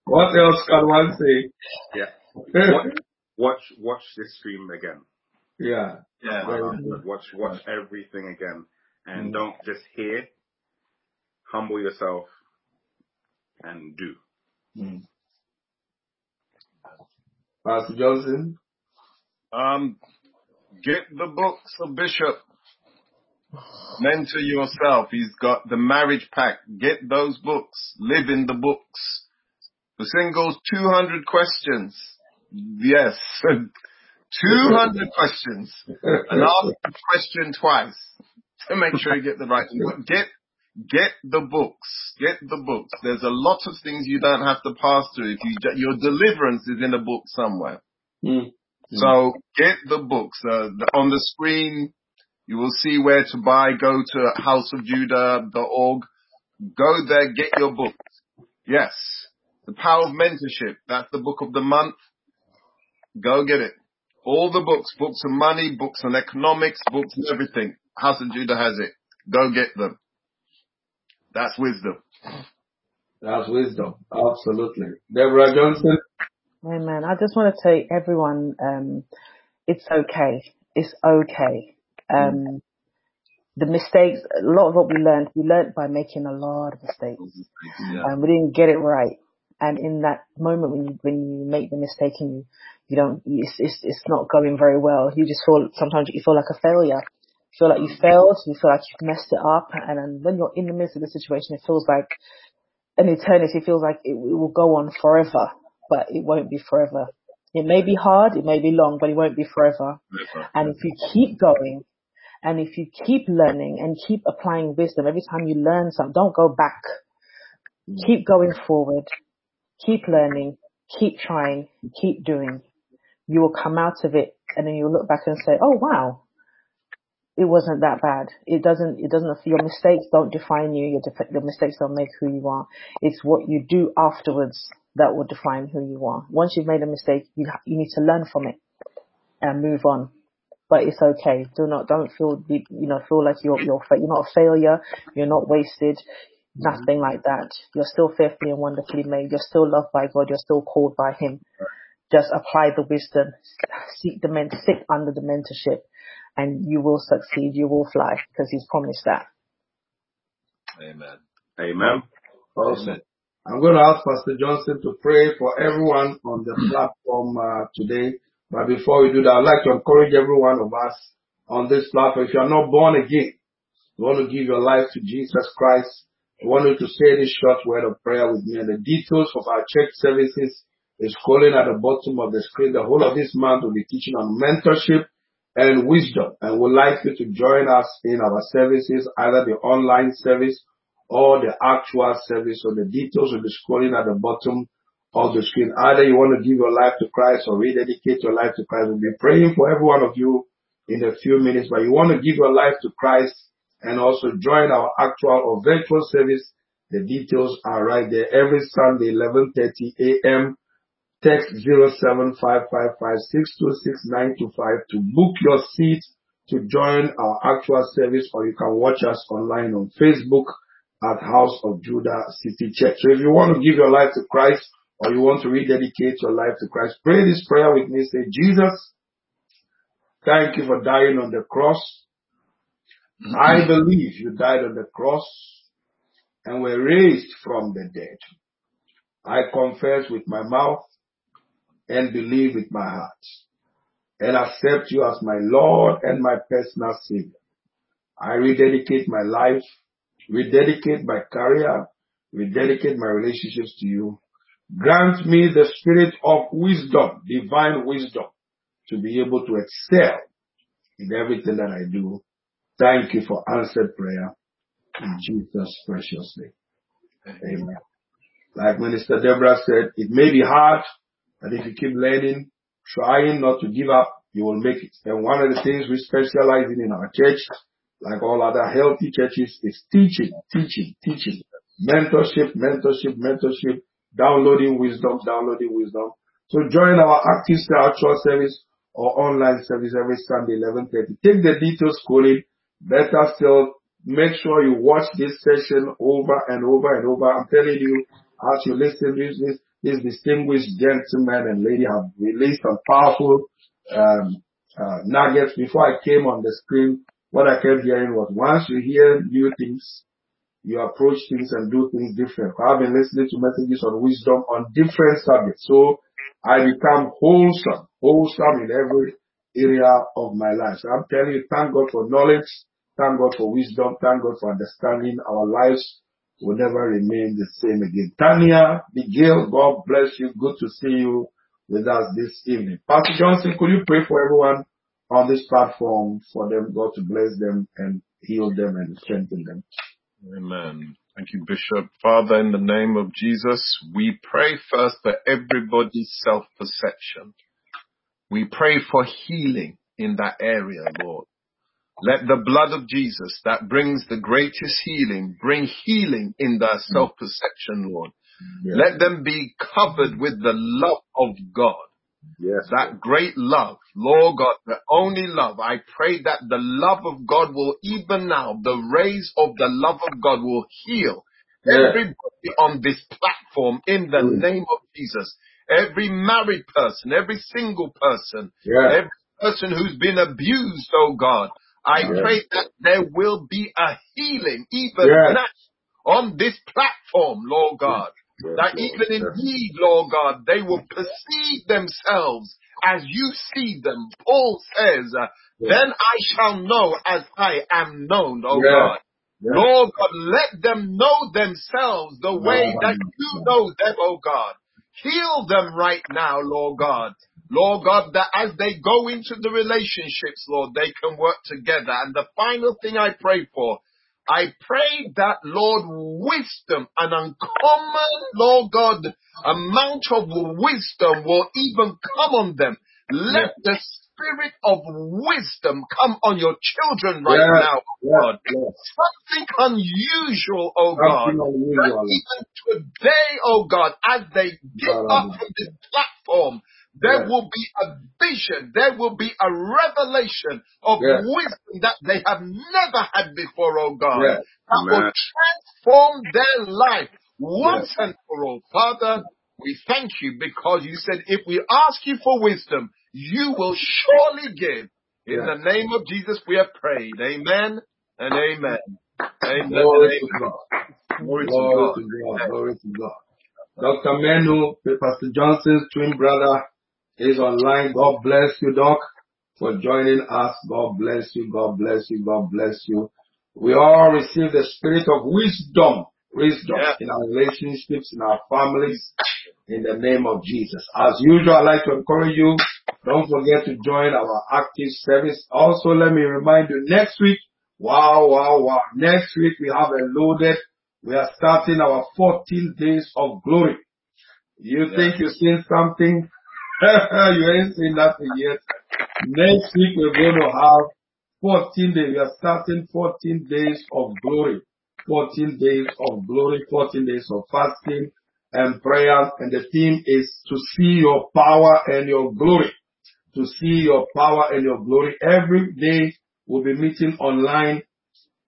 What else can one say? Yeah. Watch, watch, watch this stream again. Yeah. Yeah. Um, watch watch everything again. And mm. don't just hear. Humble yourself and do. Mm. Pastor Johnson? Um get the books of Bishop. Mentor yourself. He's got the marriage pack. Get those books. Live in the books. The singles, two hundred questions. Yes. two hundred questions, and ask the question twice to make sure you get the right one. Get, get the books. Get the books. There's a lot of things you don't have to pass through. If you, your deliverance is in a book somewhere. Mm. So get the books. Uh, the, on the screen, you will see where to buy. Go to house of judah dot org. Go there, get your books. Yes. The Power of Mentorship. That's the book of the month. Go get it. All the books, books on money, books on economics, books on everything. House of Judah has it. Go get them. That's wisdom. That's wisdom. Absolutely. Deborah Johnson. Amen. I just want to say, everyone, um, it's okay. It's okay. Um, the mistakes, a lot of what we learned, we learned by making a lot of mistakes. Yeah. Um, we didn't get it right. And in that moment when you, when you make the mistake and you, you don't, it's, it's, it's not going very well. You just feel, sometimes you feel like a failure. You feel like you failed. You feel like you've messed it up. And then when you're in the midst of the situation, it feels like an eternity. It feels like it, it will go on forever, but it won't be forever. It may be hard. It may be long, but it won't be forever. And if you keep going and if you keep learning and keep applying wisdom, every time you learn something, don't go back. Keep going forward. Keep learning, keep trying, keep doing. You will come out of it and then you'll look back and say, oh wow, it wasn't that bad. It doesn't, it doesn't, your mistakes don't define you, your, def- your mistakes don't make who you are. It's what you do afterwards that will define who you are. Once you've made a mistake, you, ha- you need to learn from it and move on. But it's okay. Do not, don't feel, you know, feel like you're, you're, fa- you're not a failure, you're not wasted. Nothing like that. You're still fearfully and wonderfully made. You're still loved by God. You're still called by Him. Just apply the wisdom. Seek the men, sit under the mentorship, and you will succeed. You will fly because He's promised that. Amen. Amen. Awesome. Amen. I'm going to ask Pastor Johnson to pray for everyone on the platform uh, today. But before we do that, I'd like to encourage every one of us on this platform. If you are not born again, you want to give your life to Jesus Christ, I want you to say this short word of prayer with me. And the details of our church services is calling at the bottom of the screen. The whole of this month will be teaching on mentorship and wisdom. And we'd like you to join us in our services, either the online service or the actual service. So the details will be scrolling at the bottom of the screen. Either you want to give your life to Christ or rededicate your life to Christ. We'll be praying for every one of you in a few minutes. But you want to give your life to Christ and also join our actual or virtual service. The details are right there. Every Sunday, eleven thirty a m Text zero seven five five five six two six nine two five to book your seat to join our actual service, or you can watch us online on Facebook at House of Judah City Church. So if you want to give your life to Christ or you want to rededicate your life to Christ, pray this prayer with me. Say, Jesus, thank you for dying on the cross. I believe you died on the cross and were raised from the dead. I confess with my mouth and believe with my heart and accept you as my Lord and my personal Savior. I rededicate my life, rededicate my career, rededicate my relationships to you. Grant me the spirit of wisdom, divine wisdom, to be able to excel in everything that I do. Thank you for answered prayer in Jesus' precious name. Amen. Like Minister Deborah said, it may be hard, but if you keep learning, trying not to give up, you will make it. And one of the things we specialize in in our church, like all other healthy churches, is teaching, teaching, teaching. Mentorship, mentorship, mentorship, downloading wisdom, downloading wisdom. So join our active spiritual service or online service every Sunday, eleven thirty. Take the details, call it. Better still, make sure you watch this session over and over and over. I'm telling you, as you listen to this, these distinguished gentlemen and lady have released some powerful um, uh, nuggets. Before I came on the screen, what I kept hearing was, once you hear new things, you approach things and do things different. I've been listening to messages on wisdom on different subjects, so I become wholesome, wholesome in every area of my life. So I'm telling you, thank God for knowledge, thank God for wisdom, thank God for understanding. Our lives will never remain the same again. Tanya, Miguel, God bless you. Good to see you with us this evening. Pastor Johnson, could you pray for everyone on this platform, for them, God to bless them and heal them and strengthen them? Amen. Thank you, Bishop. Father, in the name of Jesus, we pray first for everybody's self-perception. We pray for healing in that area, Lord. Let the blood of Jesus that brings the greatest healing bring healing in their self-perception, Lord. Yes. Let them be covered with the love of God. Yes. That great love, Lord God, the only love. I pray that the love of God will, even now, the rays of the love of God will heal yes. everybody on this platform in the yes. name of Jesus. Every married person, every single person, yes. every person who's been abused, oh God. I yes. pray that there will be a healing even yes. now on this platform, Lord God, yes. that yes. even yes. indeed, Lord God, they will perceive themselves as you see them. Paul says, yes. then I shall know as I am known, oh yes. God. Yes. Lord God, let them know themselves the way that you know them, oh God. Heal them right now, Lord God. Lord God, that as they go into the relationships, Lord, they can work together. And the final thing I pray for, I pray that, Lord, wisdom, an uncommon, Lord God, amount of wisdom will even come on them. Let the spirit of wisdom come on your children right yes, now, oh yes, God. Yes. Something unusual, oh Something God. Unusual. Even today, oh God, as they give God, up from this platform, there yes. will be a vision, there will be a revelation of yes. wisdom that they have never had before, oh God. Yes. That Amen. Will transform their life once yes. and for all. Father, we thank you because you said if we ask you for wisdom, you will surely give. In yes. the name of Jesus we have prayed. Amen and amen. Amen. Glory to God. Glory to God. Glory to God. Doctor Menu, Pastor Johnson's twin brother, is online. God bless you, Doc, for joining us. God bless you. God bless you. God bless you. We all receive the spirit of wisdom wisdom yeah. in our relationships, in our families, in the name of Jesus. As usual, I'd like to encourage you, don't forget to join our active service. Also, let me remind you, next week, wow, wow, wow, next week we have a loaded, we are starting our fourteen days of glory. You yeah. think you've seen something? You ain't seen nothing yet. Next week we're going to have fourteen days. We are starting fourteen days of glory. fourteen days of glory, fourteen days of fasting and prayer. And the theme is to see your power and your glory. To see your power and your glory. Every day we'll be meeting online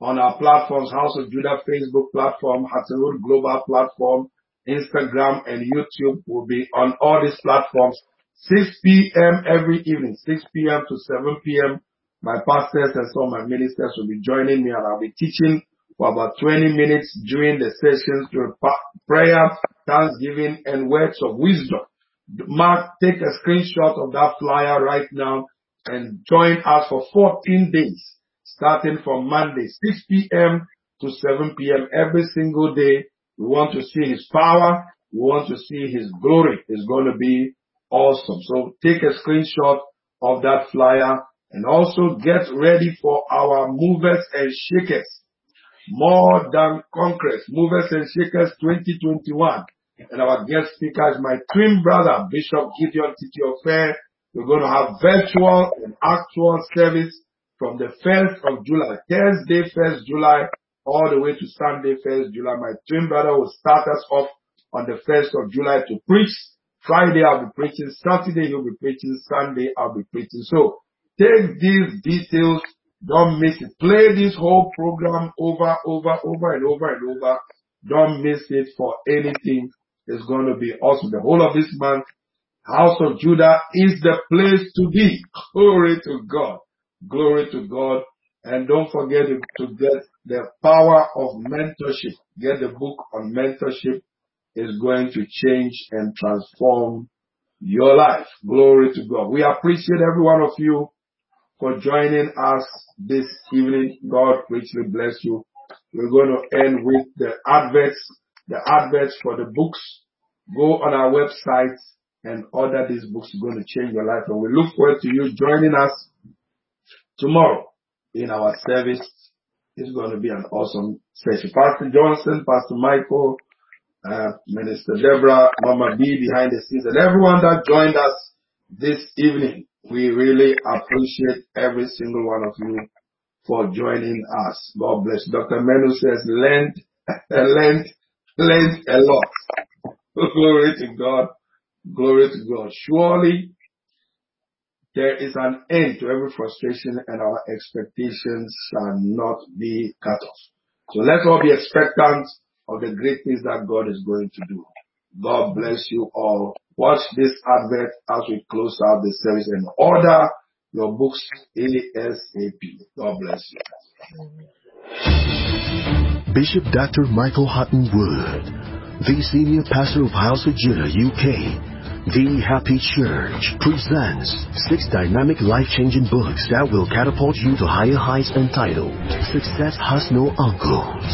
on our platforms, House of Judah Facebook platform, Hutton-Wood Global platform, Instagram and YouTube. Will be on all these platforms. six p.m. every evening, six p.m. to seven p.m. My pastors and some of my ministers will be joining me, and I'll be teaching for about twenty minutes during the sessions through prayer, thanksgiving, and words of wisdom. Mark, take a screenshot of that flyer right now and join us for fourteen days, starting from Monday, six p.m. to seven p.m. every single day. We want to see his power. We want to see his glory. It's going to be awesome. So take a screenshot of that flyer and also get ready for our Movers and Shakers. More Than Conquerors, Movers and Shakers twenty twenty-one. And our guest speaker is my twin brother, Bishop Gideon Titiofair. We're going to have virtual and actual service from the first of July, Thursday first of July, all the way to Sunday first of July. My twin brother will start us off on the first of July to preach. Friday I'll be preaching, Saturday he'll be preaching, Sunday I'll be preaching. So take these details, don't miss it. Play this whole program over, over, over and over and over. Don't miss it for anything. It's going to be awesome. The whole of this month, House of Judah is the place to be. Glory to God. Glory to God. And don't forget to get the power of mentorship. Get the book on mentorship. Is going to change and transform your life. Glory to God. We appreciate every one of you for joining us this evening. God richly bless you. We're going to end with the adverts, the adverts for the books. Go on our website and order these books. It's going to change your life. And we look forward to you joining us tomorrow in our service. It's going to be an awesome session. Pastor Johnson, Pastor Michael, Uh, Minister Deborah, Mama B behind the scenes, and everyone that joined us this evening. We really appreciate every single one of you for joining us. God bless. Doctor Menu says, lend, lend, lend a lot. Glory to God. Glory to God. Surely there is an end to every frustration, and our expectations shall not be cut off. So let's all be expectant of the great things that God is going to do. God bless you all. Watch this advert as we close out the service and order your books ASAP. God bless you. Bishop Doctor Michael Hutton-Wood, the senior pastor of House of Judah U K, The Happy Church, presents six dynamic, life-changing books that will catapult you to higher heights, entitled Success Has No Uncles,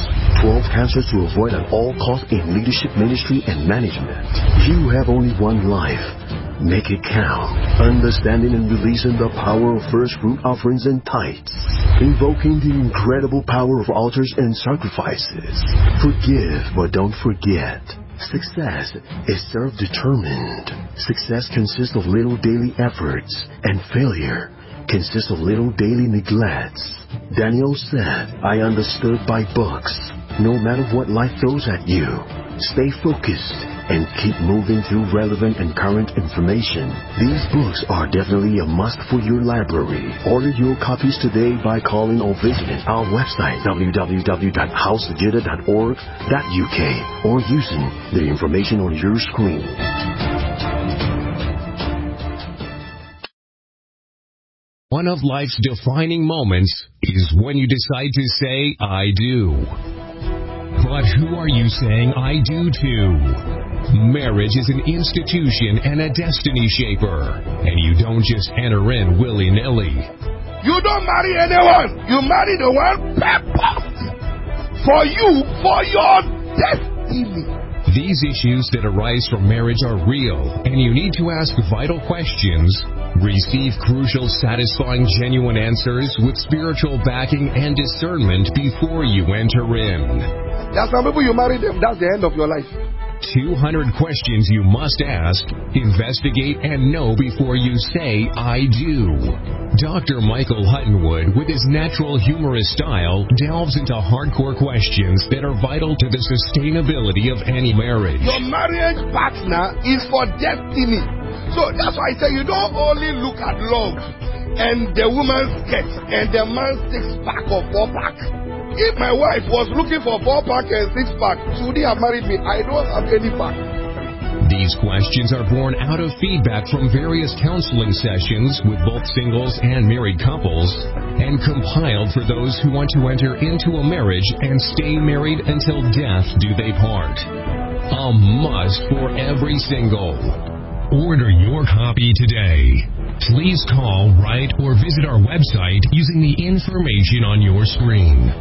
twelve Cancers to Avoid at All Costs in Leadership, Ministry, and Management, You Have Only One Life, Make It Count, Understanding and Releasing the Power of First Fruit Offerings and Tithes, Invoking the Incredible Power of Altars and Sacrifices, Forgive But Don't Forget, Success is self-determined. Success consists of little daily efforts, and failure consists of little daily neglects. Daniel said, I understood by books. No matter what life throws at you, stay focused and keep moving through relevant and current information. These books are definitely a must for your library. Order your copies today by calling or visiting our website w w w dot house of judah dot org dot u k or using the information on your screen. One of life's defining moments is when you decide to say, I do. But who are you saying I do to? Marriage is an institution and a destiny shaper. And you don't just enter in willy-nilly. You don't marry anyone. You marry the one purpose. For you, for your destiny. These issues that arise from marriage are real, and you need to ask vital questions, receive crucial, satisfying, genuine answers with spiritual backing and discernment before you enter in. There are some people, you marry them, that's the end of your life. two hundred questions you must ask, investigate, and know before you say, I do. Doctor Michael Hutton-Wood, with his natural humorous style, delves into hardcore questions that are vital to the sustainability of any marriage. Your marriage partner is for destiny. So that's why I say you don't only look at love and the woman's skirt and the man's six-pack or four-pack. If my wife was looking for four pack and six pack, she wouldn't have married me. I don't have any pack. These questions are born out of feedback from various counseling sessions with both singles and married couples, and compiled for those who want to enter into a marriage and stay married until death do they part. A must for every single. Order your copy today. Please call, write, or visit our website using the information on your screen.